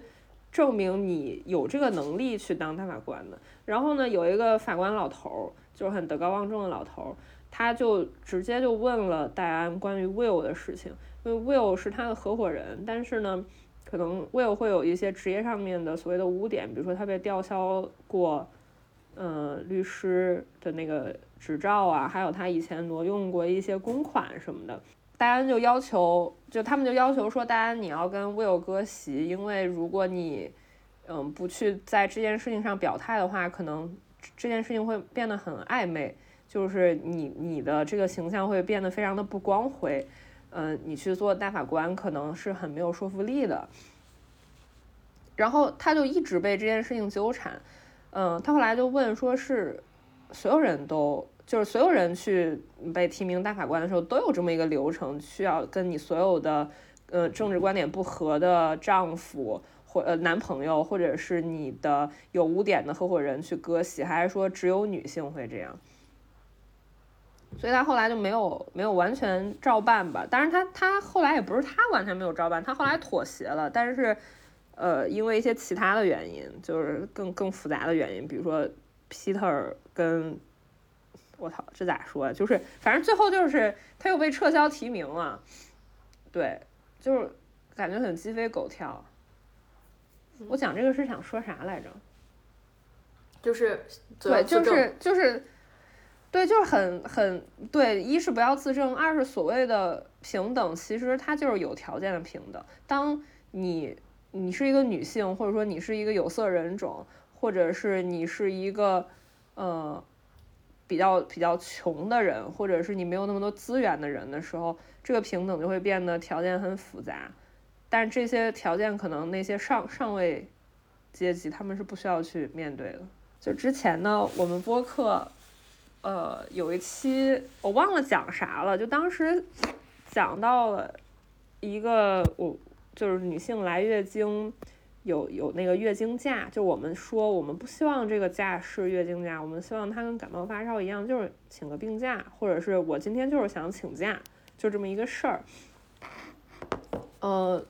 证明你有这个能力去当大法官的。然后呢，有一个法官老头，就是很德高望重的老头，他就直接就问了戴安关于 Will 的事情，因为 Will 是他的合伙人，但是呢。可能 Will 会有一些职业上面的所谓的污点，比如说他被吊销过嗯、呃、律师的那个执照啊，还有他以前挪用过一些公款什么的。戴安就要求，就他们就要求说，戴安你要跟 Will 割席，因为如果你嗯、呃、不去在这件事情上表态的话，可能这件事情会变得很暧昧，就是你你的这个形象会变得非常的不光辉。嗯、呃，你去做大法官可能是很没有说服力的。然后他就一直被这件事情纠缠。嗯、呃，他后来就问说，是所有人都就是所有人去被提名大法官的时候都有这么一个流程，需要跟你所有的呃政治观点不合的丈夫或呃男朋友，或者是你的有污点的合伙人去割席，还是说只有女性会这样？所以他后来就没有没有完全照办吧，但是他他后来也不是他完全没有照办，他后来妥协了，但是，呃，因为一些其他的原因，就是更更复杂的原因，比如说 Peter 跟，我操，这咋说啊？就是反正最后就是他又被撤销提名了，对，就是感觉很鸡飞狗跳。我讲这个是想说啥来着？就是对，就是就是。对，就是很很对，一是不要自证，二是所谓的平等，其实它就是有条件的平等。当你你是一个女性，或者说你是一个有色人种，或者是你是一个呃比较比较穷的人，或者是你没有那么多资源的人的时候，这个平等就会变得条件很复杂。但这些条件可能那些上上位阶级他们是不需要去面对的。就之前呢，我们播客。呃，有一期我忘了讲啥了，就当时讲到了一个我就是女性来月经有有那个月经假，就我们说我们不希望这个假是月经假，我们希望它跟感冒发烧一样，就是请个病假，或者是我今天就是想请假，就这么一个事儿。呃，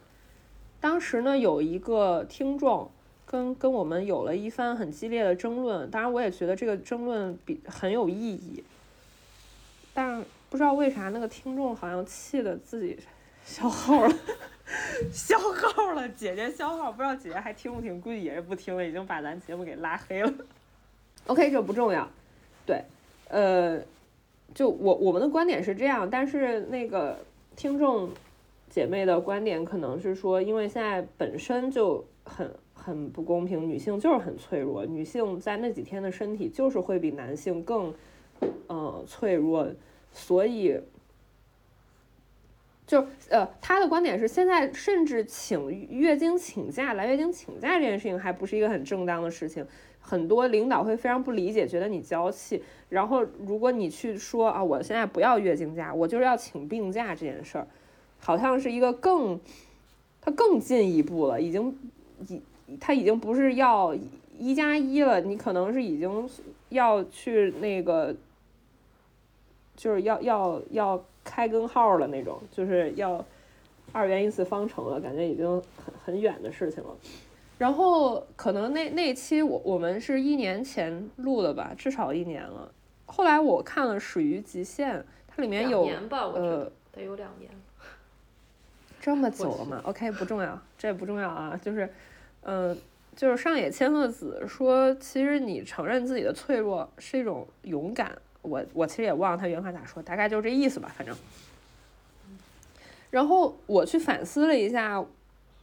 当时呢有一个听众跟跟我们有了一番很激烈的争论，当然我也觉得这个争论比很有意义，但不知道为啥那个听众好像气得自己消耗了。消耗了，姐姐消耗，不知道姐姐还听不听，估计也是不听了，已经把咱节目给拉黑了。OK， 这不重要。对，呃，就我我们的观点是这样，但是那个听众姐妹的观点可能是说，因为现在本身就很很不公平，女性就是很脆弱，女性在那几天的身体就是会比男性更呃脆弱，所以。就呃，他的观点是，现在甚至请月经请假来月经请假这件事情还不是一个很正当的事情，很多领导会非常不理解，觉得你娇气。然后如果你去说啊，我现在不要月经假，我就是要请病假这件事儿，好像是一个更，他更进一步了，已经已他已经不是要一加一了，你可能是已经要去那个，就是要要要。要开根号了那种，就是要二元一次方程了，感觉已经很很远的事情了。然后可能那那期我我们是一年前录的吧，至少一年了。后来我看了《始于极限》，它里面有两年吧，我觉得得有两年，这么久了吗 ？OK， 不重要，这不重要啊。就是，嗯、呃，就是上野千鹤子说，其实你承认自己的脆弱是一种勇敢。我我其实也忘了他原话咋说，大概就是这意思吧，反正。然后我去反思了一下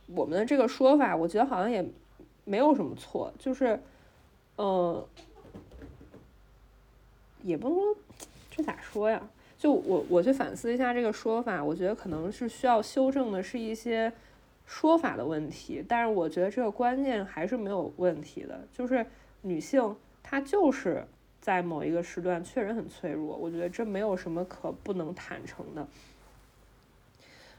我们的这个说法，我觉得好像也没有什么错，就是，嗯、呃，也不能说这咋说呀？就我我去反思一下这个说法，我觉得可能是需要修正的是一些说法的问题，但是我觉得这个观念还是没有问题的，就是女性她就是。在某一个时段确实很脆弱，我觉得这没有什么可不能坦诚的。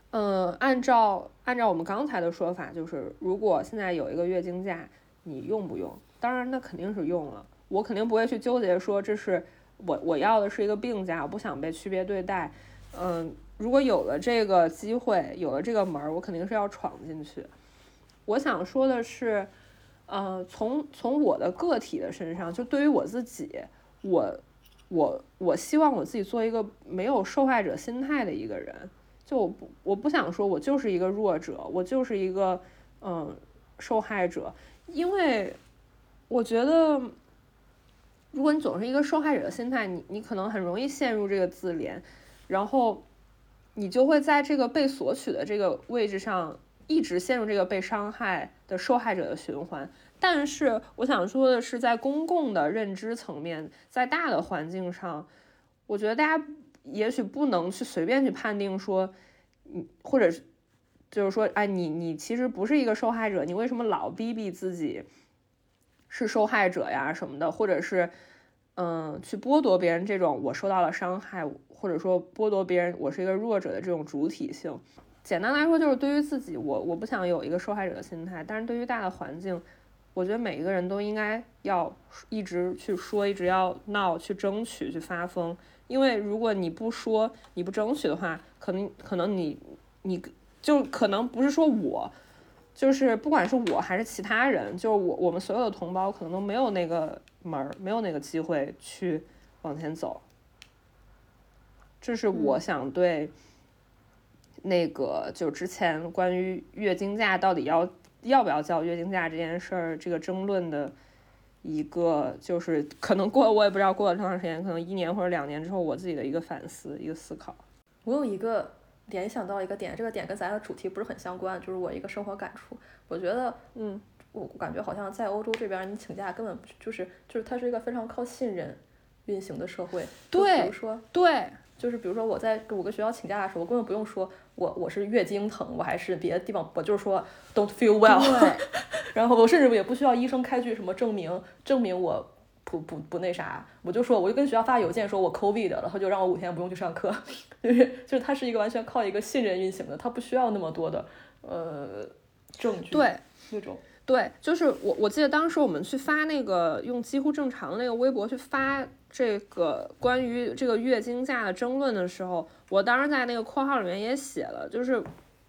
嗯，按照按照我们刚才的说法，就是如果现在有一个月经假，你用不用？当然那肯定是用了，我肯定不会去纠结说这是我我要的是一个病假，我不想被区别对待。嗯，如果有了这个机会，有了这个门，我肯定是要闯进去。我想说的是，呃，从从我的个体的身上，就对于我自己，我我我希望我自己做一个没有受害者心态的一个人，就我不我不想说我就是一个弱者，我就是一个嗯受害者，因为我觉得如果你总是一个受害者的心态，你你可能很容易陷入这个自怜，然后你就会在这个被索取的这个位置上一直陷入这个被伤害的受害者的循环。但是我想说的是，在公共的认知层面，在大的环境上，我觉得大家也许不能去随便去判定说，或者就是说，哎，你你其实不是一个受害者，你为什么老逼逼自己是受害者呀什么的，或者是嗯去剥夺别人这种我受到了伤害，或者说剥夺别人我是一个弱者的这种主体性。简单来说，就是对于自己，我我不想有一个受害者的心态，但是对于大的环境，我觉得每一个人都应该要一直去说，一直要闹，去争取，去发疯。因为如果你不说，你不争取的话，可能可能你你就可能不是说我，就是不管是我还是其他人，就是我我们所有的同胞，可能都没有那个门，没有那个机会去往前走。这是我想对。那个就之前关于月经假到底要要不要叫月经假这件事儿，这个争论的一个就是可能过我也不知道过了多长时间，可能一年或者两年之后，我自己的一个反思一个思考。我有一个联想到一个点，这个点跟咱的主题不是很相关，就是我一个生活感触。我觉得嗯，我感觉好像在欧洲这边你请假根本就是就是它是一个非常靠信任运行的社会。对，比如说对。就是比如说我在我跟学校请假的时候，我根本不用说我我是月经疼，我还是别的地方，我就是说 don't feel well， 然后我甚至也不需要医生开具什么证明证明我不不不那啥，我就说我就跟学校发邮件说我 COVID 了，他就让我五天不用去上课，就是就是它是一个完全靠一个信任运行的，它不需要那么多的呃证据对那种。对，就是我我记得当时我们去发那个用几乎正常那个微博去发这个关于这个月经假的争论的时候，我当时在那个括号里面也写了，就是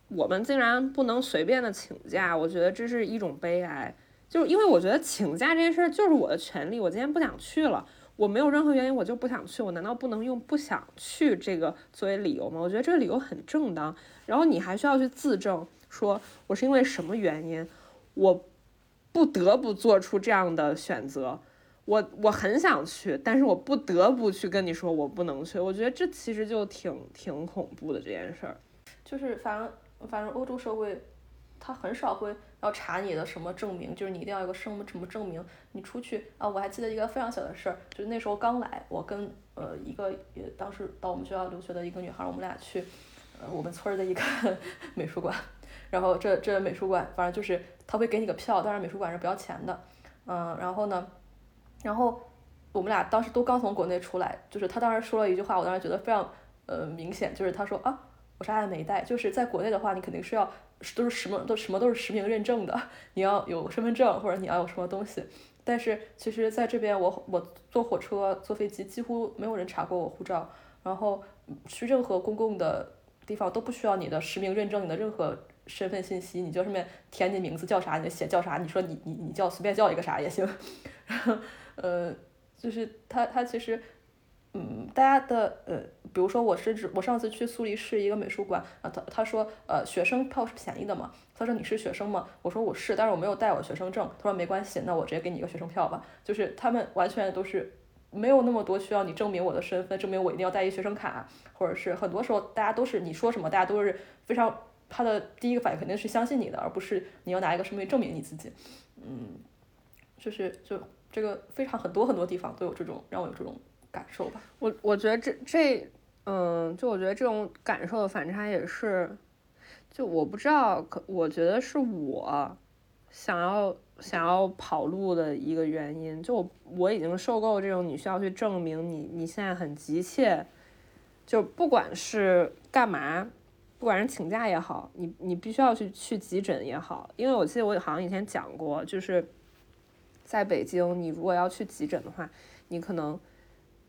我们竟然不能随便的请假，我觉得这是一种悲哀。就是因为我觉得请假这事儿就是我的权利，我今天不想去了，我没有任何原因我就不想去，我难道不能用不想去这个作为理由吗？我觉得这个理由很正当。然后你还需要去自证说我是因为什么原因我不得不做出这样的选择，我我很想去，但是我不得不去跟你说我不能去。我觉得这其实就挺挺恐怖的这件事儿。就是反正反正欧洲社会他很少会要查你的什么证明，就是你一定要有个什么什么证明你出去啊。我还记得一个非常小的事儿，就是那时候刚来，我跟呃一个也当时到我们学校留学的一个女孩，我们俩去呃我们村的一个美术馆，然后这这美术馆反正就是他会给你个票，当然美术馆是不要钱的，嗯，然后呢，然后我们俩当时都刚从国内出来，就是他当时说了一句话，我当时觉得非常呃明显，就是他说啊我啥也没带，就是在国内的话你肯定是要都是什么都什么都是实名认证的，你要有身份证或者你要有什么东西，但是其实在这边我我坐火车坐飞机几乎没有人查过我护照，然后去任何公共的地方都不需要你的实名认证，你的任何身份信息，你就上面填你名字叫啥，你写叫啥，你说你你你叫随便叫一个啥也行，呃，就是他他其实，嗯，大家的呃，比如说我是指我上次去苏黎世一个美术馆，啊，他他说呃学生票是便宜的嘛，他说你是学生吗？我说我是，但是我没有带我学生证，他说没关系，那我直接给你一个学生票吧，就是他们完全都是。没有那么多需要你证明我的身份，证明我一定要带一学生卡，或者是很多时候大家都是你说什么大家都是非常他的第一个反应肯定是相信你的，而不是你要拿一个身份证明你自己。嗯，就是就这个非常很多很多地方都有这种让我有这种感受吧。我我觉得这这嗯，就我觉得这种感受的反差也是，就我不知道，可我觉得是我想要。想要跑路的一个原因，就我我已经受够这种你需要去证明你你现在很急切，就不管是干嘛，不管是请假也好，你你必须要去去急诊也好，因为我记得我好像以前讲过，就是在北京你如果要去急诊的话，你可能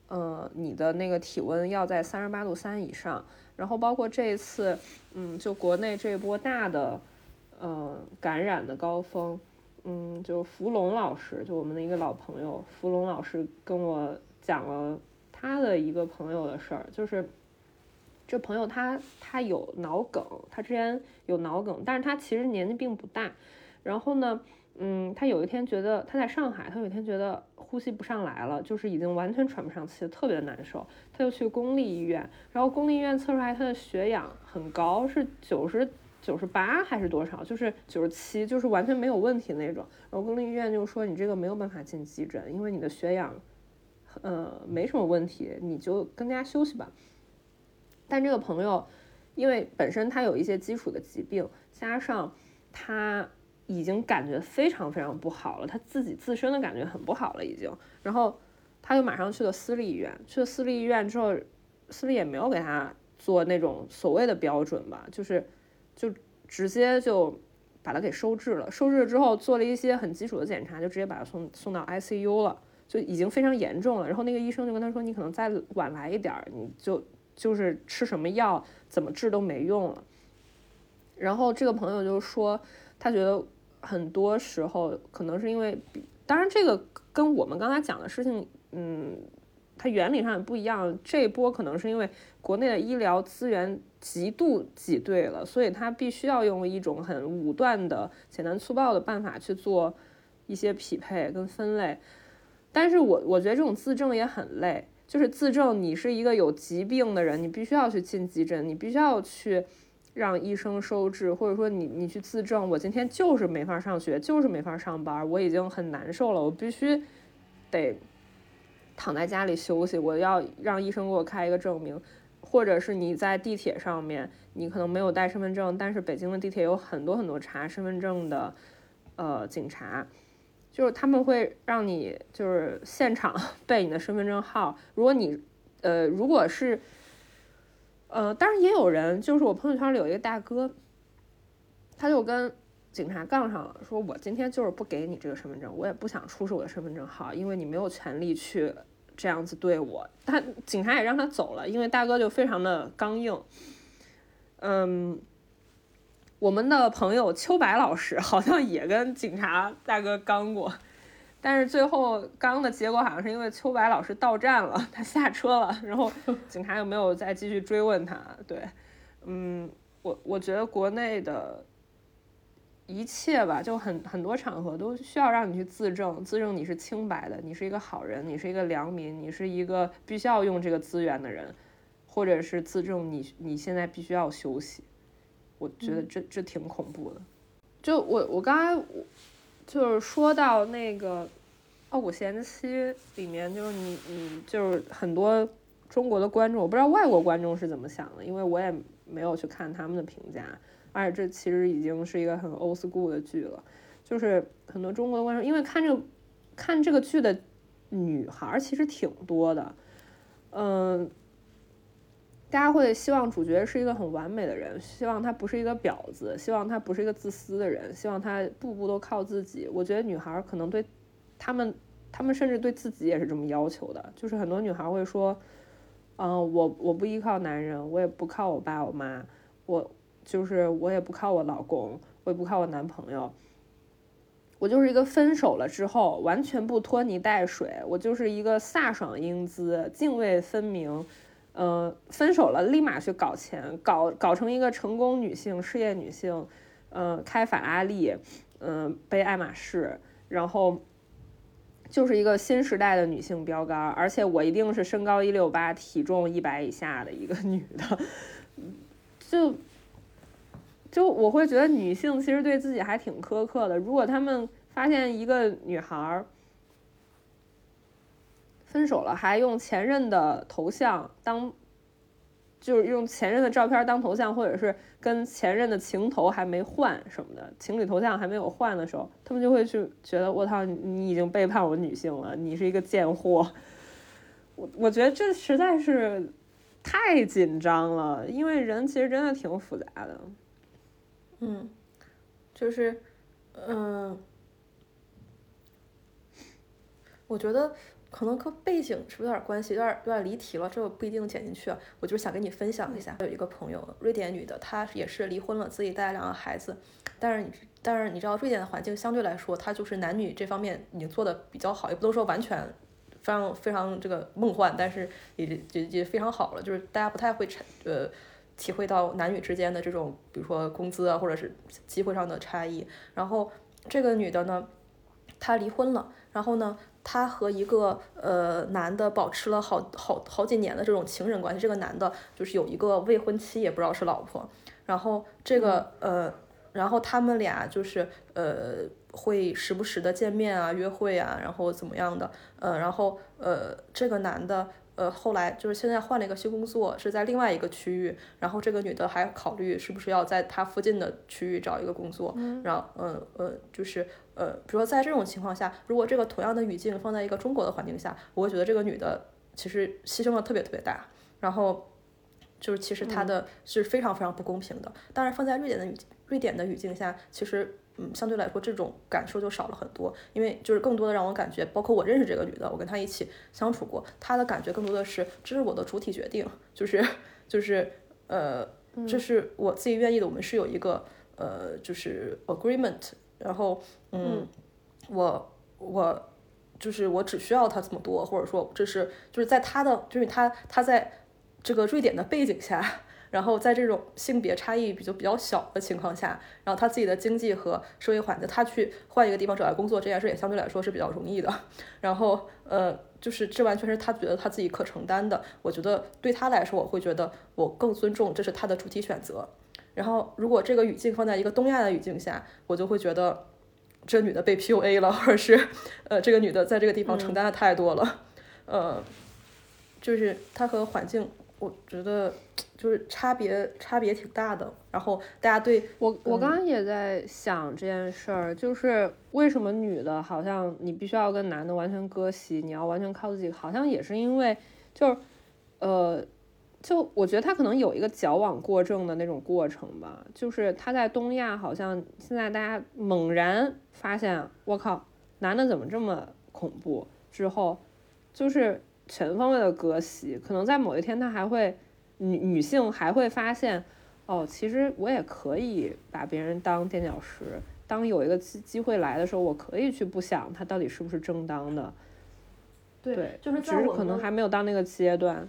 呃你的那个体温要在三十八度三以上，然后包括这一次嗯就国内这一波大的呃感染的高峰。嗯，就福龙老师，就我们的一个老朋友，福龙老师跟我讲了他的一个朋友的事儿，就是这朋友他他有脑梗，他之前有脑梗，但是他其实年纪并不大。然后呢，嗯，他有一天觉得他在上海，他有一天觉得呼吸不上来了，就是已经完全喘不上气，特别的难受。他就去公立医院，然后公立医院测出来他的血氧很高，是九十。九十八还是多少，就是九十七，就是完全没有问题那种。然后公立医院就说你这个没有办法进急诊，因为你的血氧呃没什么问题，你就跟大家休息吧。但这个朋友因为本身他有一些基础的疾病，加上他已经感觉非常非常不好了，他自己自身的感觉很不好了已经，然后他就马上去了私立医院。去了私立医院之后，私立也没有给他做那种所谓的标准吧，就是就直接就把他给收治了，收治之后做了一些很基础的检查，就直接把他送送到 I C U 了，就已经非常严重了。然后那个医生就跟他说，你可能再晚来一点，你就就是吃什么药怎么治都没用了。然后这个朋友就说，他觉得很多时候可能是因为，当然这个跟我们刚才讲的事情，嗯，它原理上也不一样。这一波可能是因为国内的医疗资源极度挤兑了，所以它必须要用一种很武断的简单粗暴的办法去做一些匹配跟分类。但是我我觉得这种自证也很累，就是自证你是一个有疾病的人，你必须要去进急诊，你必须要去让医生收治，或者说你你去自证我今天就是没法上学，就是没法上班，我已经很难受了，我必须得躺在家里休息，我要让医生给我开一个证明。或者是你在地铁上面，你可能没有带身份证，但是北京的地铁有很多很多查身份证的呃警察，就是他们会让你就是现场背你的身份证号。如果你呃如果是呃当然也有人，就是我朋友圈里有一个大哥，他就跟警察杠上了，说我今天就是不给你这个身份证，我也不想出示我的身份证号，因为你没有权利去这样子对我。他警察也让他走了，因为大哥就非常的刚硬。嗯，我们的朋友秋白老师好像也跟警察大哥刚过，但是最后刚的结果好像是因为秋白老师到站了，他下车了，然后警察又没有再继续追问他。对，嗯，我我觉得国内的一切吧，就很很多场合都需要让你去自证，自证你是清白的，你是一个好人，你是一个良民，你是一个必须要用这个资源的人，或者是自证你你现在必须要休息。我觉得这这挺恐怖的。就我我刚才我就是说到那个《傲骨贤妻》里面，就是你你就是很多中国的观众，我不知道外国观众是怎么想的，因为我也没有去看他们的评价。而且这其实已经是一个很 old school 的剧了，就是很多中国的观众因为看这个看这个剧的女孩其实挺多的，嗯，大家会希望主角是一个很完美的人，希望他不是一个婊子，希望他不是一个自私的人，希望他步步都靠自己。我觉得女孩可能对他们他们甚至对自己也是这么要求的，就是很多女孩会说，嗯，我我不依靠男人，我也不靠我爸我妈，我就是我也不靠我老公，我也不靠我男朋友，我就是一个分手了之后完全不拖泥带水，我就是一个飒爽英姿，泾渭分明，呃，分手了立马去搞钱，搞搞成一个成功女性、事业女性，呃，开法拉利，嗯、呃，背爱马仕，然后就是一个新时代的女性标杆，而且我一定是身高一六八，体重一百以下的一个女的，就。就我会觉得女性其实对自己还挺苛刻的，如果他们发现一个女孩分手了还用前任的头像当，就是用前任的照片当头像，或者是跟前任的情头还没换什么的，情侣头像还没有换的时候，他们就会去觉得我操，你已经背叛我女性了，你是一个贱货。我我觉得这实在是太紧张了，因为人其实真的挺复杂的。嗯，就是，嗯、呃，我觉得可能和背景是不是有点关系，有点有点离题了，这我不一定剪进去啊。我就是想跟你分享一下，有一个朋友，瑞典女的，她也是离婚了，自己带了两个孩子，但是你但是你知道瑞典的环境相对来说，她就是男女这方面已经做的比较好，也不能说完全非常非常这个梦幻，但是也也也非常好了，就是大家不太会呃。体会到男女之间的这种比如说工资啊或者是机会上的差异。然后这个女的呢她离婚了，然后呢她和一个呃男的保持了好好好几年的这种情人关系，这个男的就是有一个未婚妻也不知道是老婆，然后这个、嗯、呃然后他们俩就是呃会时不时的见面啊约会啊然后怎么样的呃然后呃这个男的呃，后来就是现在换了一个新工作，是在另外一个区域，然后这个女的还考虑是不是要在她附近的区域找一个工作，嗯、然后，嗯呃，就是呃，比如说在这种情况下，如果这个同样的语境放在一个中国的环境下，我会觉得这个女的其实牺牲了特别特别大，然后就是其实她的是非常非常不公平的。嗯、当然，放在瑞典的语瑞典的语境下，其实。嗯，相对来说这种感受就少了很多，因为就是更多的让我感觉，包括我认识这个女的，我跟她一起相处过，她的感觉更多的是这是我的主体决定，就是就是呃，这是我自己愿意的，我们是有一个呃就是 agreement， 然后 嗯, 嗯，我我就是我只需要她这么多，或者说这是就是在她的就是她她在这个瑞典的背景下。然后在这种性别差异比较比较小的情况下，然后他自己的经济和社会环境，他去换一个地方找到工作这件事也相对来说是比较容易的。然后呃，就是这完全是他觉得他自己可承担的。我觉得对他来说，我会觉得我更尊重，这是他的主体选择。然后如果这个语境放在一个东亚的语境下，我就会觉得这女的被 P U A 了，或者是呃这个女的在这个地方承担的太多了。嗯、呃，就是她和环境。我觉得就是差别差别挺大的，然后大家对我我刚刚也在想这件事儿，就是为什么女的好像你必须要跟男的完全割席，你要完全靠自己，好像也是因为就是呃就我觉得他可能有一个矫枉过正的那种过程吧，就是他在东亚好像现在大家猛然发现我靠男的怎么这么恐怖之后，就是全方位的割席，可能在某一天他还会女女性还会发现哦，其实我也可以把别人当垫脚石，当有一个机会来的时候我可以去不想他到底是不是正当的。 对， 对，就是在我们只是可能还没有到那个阶段。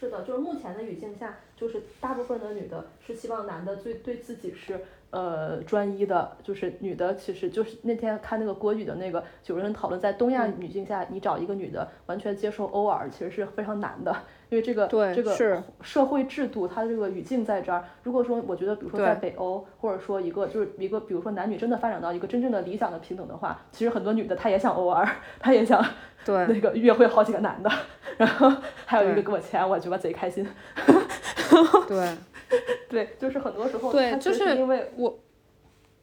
是的，就是目前的语境下，就是大部分的女的是希望男的对对自己是呃专一的，就是女的其实就是那天看那个郭宇的那个，有人讨论在东亚语境下、嗯、你找一个女的完全接受 O R 其实是非常难的，因为这个对这个社会制度它的这个语境在这儿。如果说我觉得比如说在北欧，或者说一个就是一个比如说男女真的发展到一个真正的理想的平等的话，其实很多女的她也想 O R， 她也想对那个约会好几个男的，然后还有一个给我钱我觉得贼开心。对对，就是很多时候对就是因为我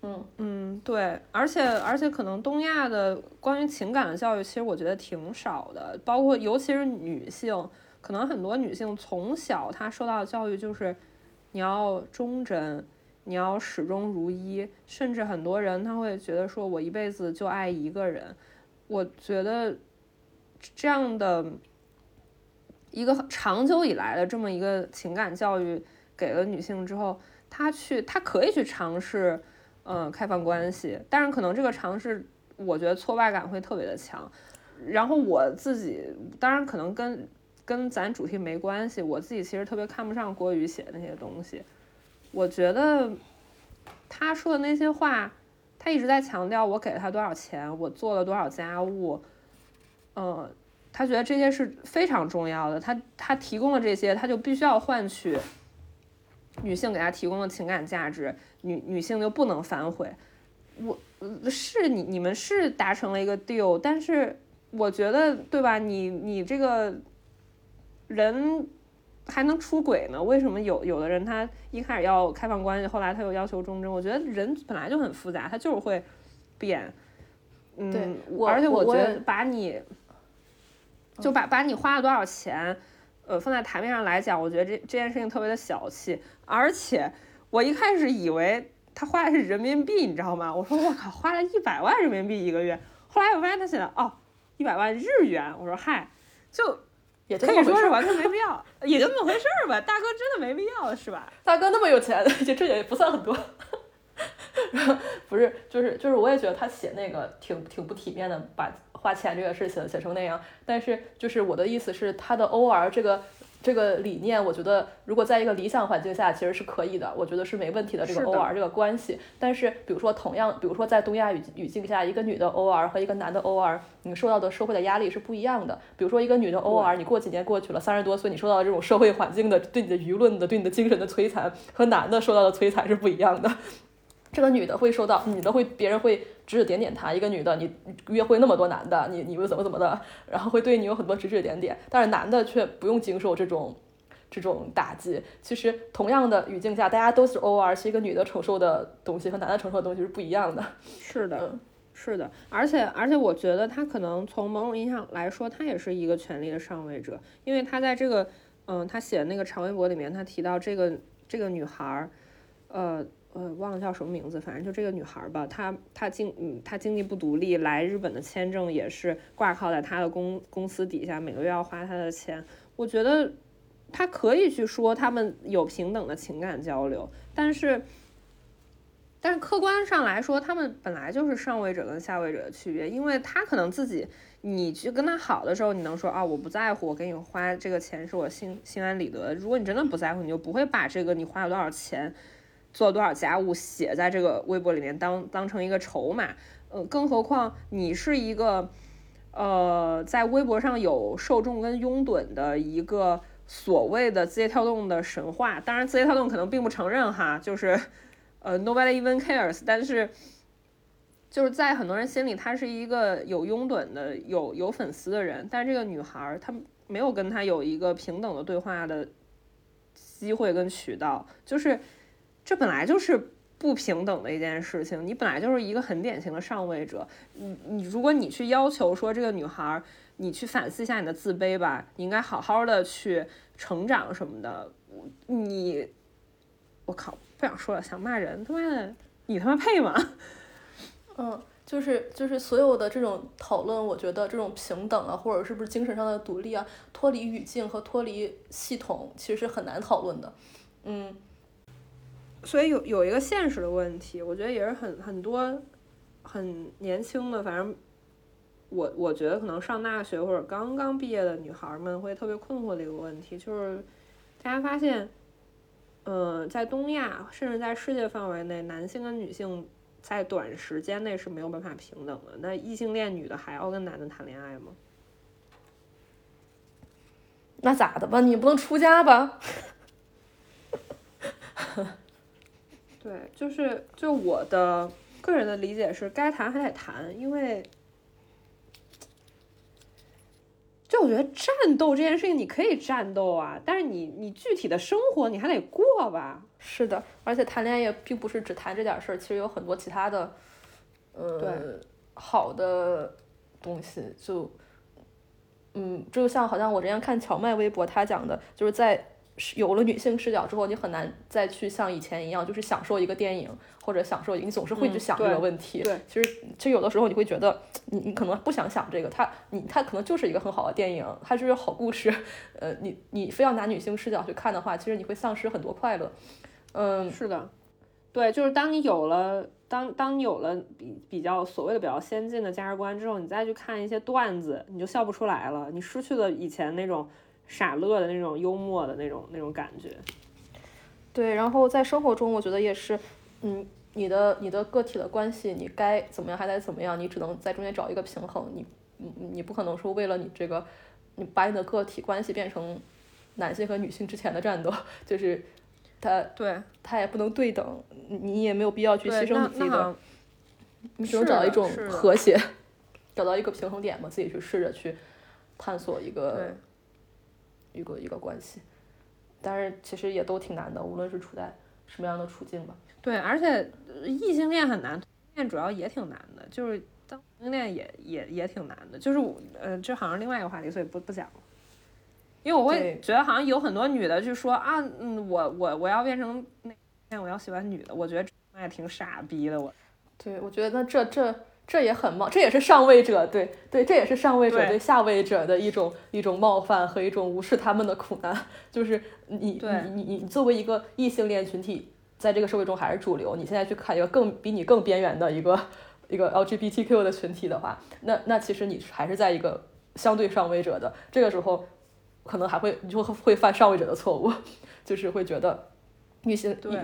嗯嗯对，而且而且可能东亚的关于情感的教育其实我觉得挺少的，包括尤其是女性，可能很多女性从小她受到的教育就是你要忠贞，你要始终如一，甚至很多人她会觉得说我一辈子就爱一个人。我觉得这样的一个长久以来的这么一个情感教育给了女性之后，她去她可以去尝试嗯、呃、开放关系，但是可能这个尝试我觉得挫败感会特别的强。然后我自己当然可能跟跟咱主题没关系，我自己其实特别看不上郭宇写的那些东西。我觉得他说的那些话，他一直在强调我给了他多少钱，我做了多少家务，嗯，他觉得这些是非常重要的，他他提供了这些，他就必须要换取女性给他提供的情感价值，女女性就不能反悔。我是你你们是达成了一个 deal， 但是我觉得对吧？你你这个。人还能出轨呢？为什么有有的人他一开始要开放关系，后来他又要求忠贞？我觉得人本来就很复杂，他就是会变。嗯，对，我而且我觉得把你就把把你花了多少钱，呃，放在台面上来讲，我觉得这这件事情特别的小气。而且我一开始以为他花的是人民币，你知道吗？我说我靠，花了一百万人民币一个月。后来我发现他写的哦，一百万日元。我说嗨，就。也可以说是完全没必要，也就那么回事儿吧。大哥真的没必要，是吧？大哥那么有钱，就这也不算很多。不是，就是就是，我也觉得他写那个挺挺不体面的，把花钱这个事写写成那样。但是就是我的意思是，他的 O R 这个这个理念，我觉得如果在一个理想环境下，其实是可以的，我觉得是没问题的。这个 O R 这个关系，但是比如说同样，比如说在东亚语语境下，一个女的 O R 和一个男的 O R， 你受到的社会的压力是不一样的。比如说一个女的 O R， 你过几年过去了，三十多岁，你受到这种社会环境的对你的舆论的对你的精神的摧残，和男的受到的摧残是不一样的。这个女的会受到，女的会别人会指指点点她，一个女的你约会那么多男的，你你又怎么怎么的，然后会对你有很多指指点点，但是男的却不用经受这种这种打击。其实同样的语境下，大家都是 O R， 是一个女的承受的东西和男的承受的东西是不一样的。是的、嗯、是的，而且而且我觉得他可能从某种意义上来说，他也是一个权力的上位者，因为他在这个嗯他写的那个长微博里面，他提到这个这个女孩呃呃，忘了叫什么名字，反正就这个女孩吧，她她经嗯，她经济不独立，来日本的签证也是挂靠在她的公公司底下，每个月要花她的钱。我觉得她可以去说他们有平等的情感交流，但是但是客观上来说，他们本来就是上位者跟下位者的区别，因为她可能自己，你去跟她好的时候，你能说啊，我不在乎，我给你花这个钱是我心心安理得。如果你真的不在乎，你就不会把这个你花了多少钱。做多少家务写在这个微博里面当当成一个筹码，呃，更何况你是一个，呃，在微博上有受众跟拥趸的一个所谓的字节跳动的神话。当然，字节跳动可能并不承认哈，就是，呃 ，nobody even cares。但是，就是在很多人心里，他是一个有拥趸的、有有粉丝的人。但是这个女孩她没有跟他有一个平等的对话的机会跟渠道，就是。这本来就是不平等的一件事情。你本来就是一个很典型的上位者，你你如果你去要求说这个女孩，你去反思一下你的自卑吧，你应该好好的去成长什么的。你，我靠，不想说了，想骂人，他妈的，你他妈配吗？嗯。就是就是所有的这种讨论，我觉得这种平等啊，或者是不是精神上的独立啊，脱离语境和脱离系统，其实是很难讨论的。嗯，所以有有一个现实的问题，我觉得也是很很多很年轻的，反正我我觉得可能上大学或者刚刚毕业的女孩们会特别困惑的一个问题，就是大家发现，呃，在东亚甚至在世界范围内，男性跟女性在短时间内是没有办法平等的。那异性恋女的还要跟男的谈恋爱吗？那咋的吧，你不能出家吧？对，就是就我的个人的理解是，该谈还得谈，因为就我觉得战斗这件事情你可以战斗啊，但是你你具体的生活你还得过吧。是的，而且谈恋爱也并不是只谈这点事儿，其实有很多其他的，呃，好的东西。就，嗯，就像好像我之前看乔麦微博他讲的，就是在有了女性视角之后，你很难再去像以前一样，就是享受一个电影或者享受一个，你总是会去想这个问题。嗯、对，其实其实有的时候你会觉得你你可能不想想这个，它你它可能就是一个很好的电影，它就是好故事。呃，你你非要拿女性视角去看的话，其实你会丧失很多快乐。嗯，是的，对，就是当你有了当当你有了比比较所谓的比较先进的价值观之后，你再去看一些段子，你就笑不出来了，你失去了以前那种傻乐的那种幽默的那种那种感觉。对，然后在生活中，我觉得也是，嗯，你的你的个体的关系，你该怎么样还得怎么样，你只能在中间找一个平衡。你你不可能说为了你这个，你把你的个体关系变成男性和女性之前的战斗，就是。他对他也不能对等，你也没有必要去牺牲你自己的，你只能找到一种和谐，找到一个平衡点嘛，自己去试着去探索一个一个一个关系。但是其实也都挺难的，无论是处在什么样的处境吧。对，而且异性恋很难，但主要也挺难的，就是当同性恋也也也挺难的，就是我呃，这好像另外一个话题，所以不不讲了。因为我会觉得好像有很多女的去说啊，嗯，我我我要变成那，我要喜欢女的，我觉得这也挺傻逼的。我，对，我觉得这这这也很冒，这也是上位者，对对，这也是上位者对下位者的一种一种冒犯和一种无视他们的苦难。就是你你你你作为一个异性恋群体，在这个社会中还是主流，你现在去看一个更比你更边缘的一个一个 L G B T Q 的群体的话，那那其实你还是在一个相对上位者的这个时候。可能还会你就会犯上位者的错误，就是会觉得女性对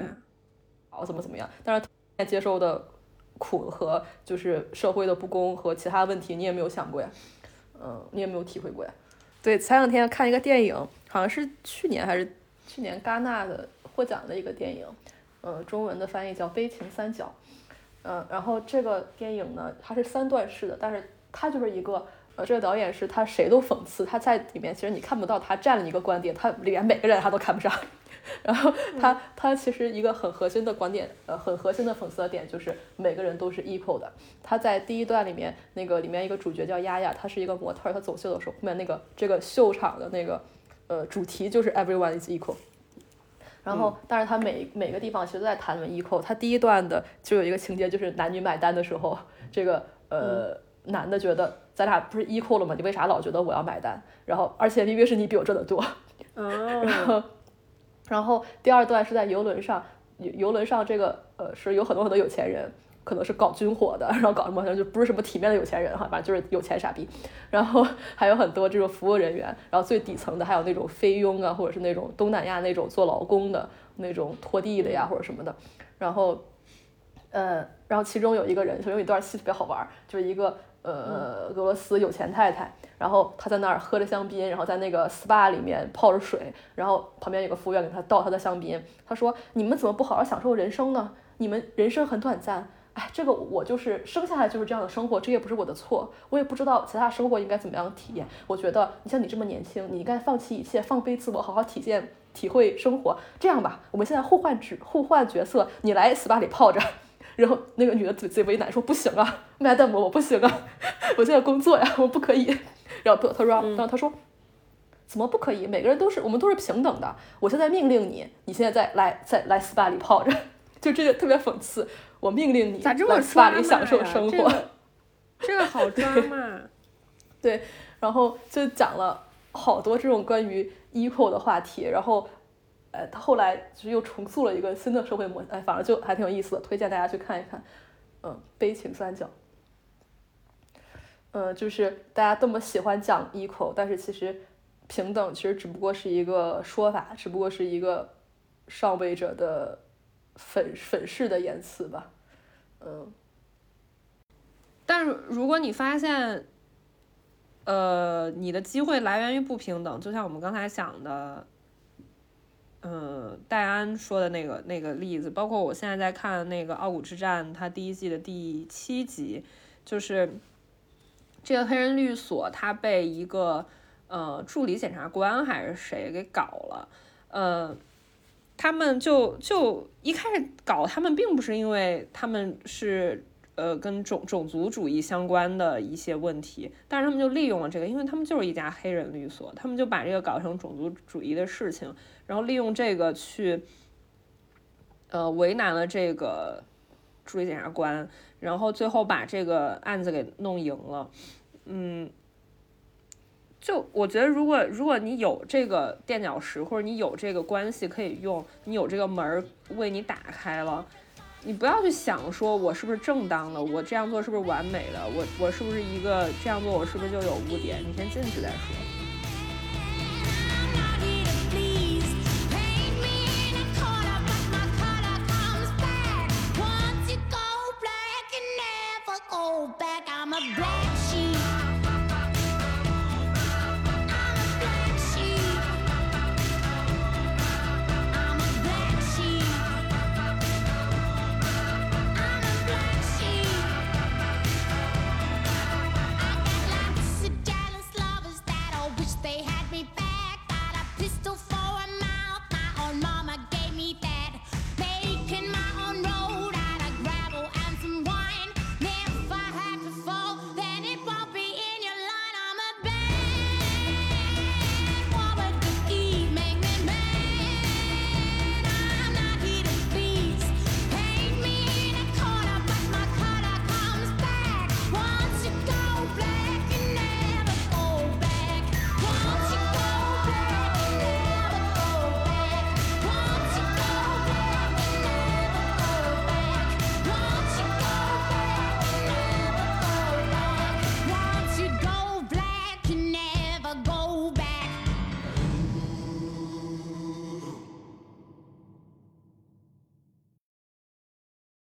好怎么怎么样，但是接受的苦和就是社会的不公和其他问题你也没有想过呀，嗯，你也没有体会过呀。对，前两天看一个电影，好像是去年还是去年戛纳的获奖的一个电影，嗯，中文的翻译叫《悲情三角》，嗯，然后这个电影呢，它是三段式的，但是它就是一个。呃，这个导演是他谁都讽刺，他在里面其实你看不到他站了一个观点，他里面每个人他都看不上。然后他他其实一个很核心的观点，呃，很核心的讽刺的点就是每个人都是 equal 的。他在第一段里面那个里面一个主角叫丫丫，她是一个模特，她走秀的时候后面那个这个秀场的那个呃主题就是 everyone is equal。然后，但是他每每个地方其实都在谈论 equal。他第一段的就有一个情节就是男女买单的时候，这个呃。嗯，男的觉得咱俩不是 equal 了吗？你为啥老觉得我要买单？然后，而且明明是你比我挣得多。哦、然后，然后第二段是在游轮上，游轮上这个呃是有很多很多有钱人，可能是搞军火的，然后搞什么就不是什么体面的有钱人哈，反正就是有钱傻逼。然后还有很多这种服务人员，然后最底层的还有那种菲佣啊，或者是那种东南亚那种做劳工的那种拖地的呀，或者什么的。然后，呃，然后其中有一个人，其中有一段戏特别好玩，就是一个。呃，俄罗斯有钱太太，然后她在那儿喝着香槟，然后在那个 S P A 里面泡着水，然后旁边有个服务员给她倒她的香槟。她说：“你们怎么不好好享受人生呢？你们人生很短暂，哎，这个我就是生下来就是这样的生活，这也不是我的错，我也不知道其他生活应该怎么样体验。我觉得你像你这么年轻，你应该放弃一切，放飞自我，好好体现体会生活。这样吧，我们现在互换职互换角色，你来 S P A 里泡着。然后那个女的嘴嘴为难说，不行啊 Madam 我不行啊，我现在工作呀，我不可以。然后他说然后他说怎么不可以，每个人都是我们都是平等的，我现在命令你，你现在在来在来 S P A 里泡着。就这个特别讽刺，我命令你在 S P A 里享受生活。这个好抓嘛。对，然后就讲了好多这种关于 equal 的话题，然后呃，他后来就是又重塑了一个新的社会模，哎，反正就还挺有意思的，推荐大家去看一看。嗯，悲情三角。嗯，就是大家这么喜欢讲 equal， 但是其实平等其实只不过是一个说法，只不过是一个上位者的粉粉饰的言辞吧。嗯，但是如果你发现，呃，你的机会来源于不平等，就像我们刚才讲的。嗯，戴安说的那个那个例子，包括我现在在看那个《傲骨之战》，它第一季的第七集，就是这个黑人律所，他被一个呃助理检察官还是谁给搞了，呃，他们就就一开始搞他们，并不是因为他们是呃跟种种族主义相关的一些问题，但是他们就利用了这个，因为他们就是一家黑人律所，他们就把这个搞成种族主义的事情。然后利用这个去，呃，为难了这个助理检察官，然后最后把这个案子给弄赢了。嗯，就我觉得，如果如果你有这个垫脚石，或者你有这个关系可以用，你有这个门为你打开了，你不要去想说我是不是正当的，我这样做是不是完美的，我我是不是一个这样做我是不是就有污点？你先进去再说。Back, I'm a black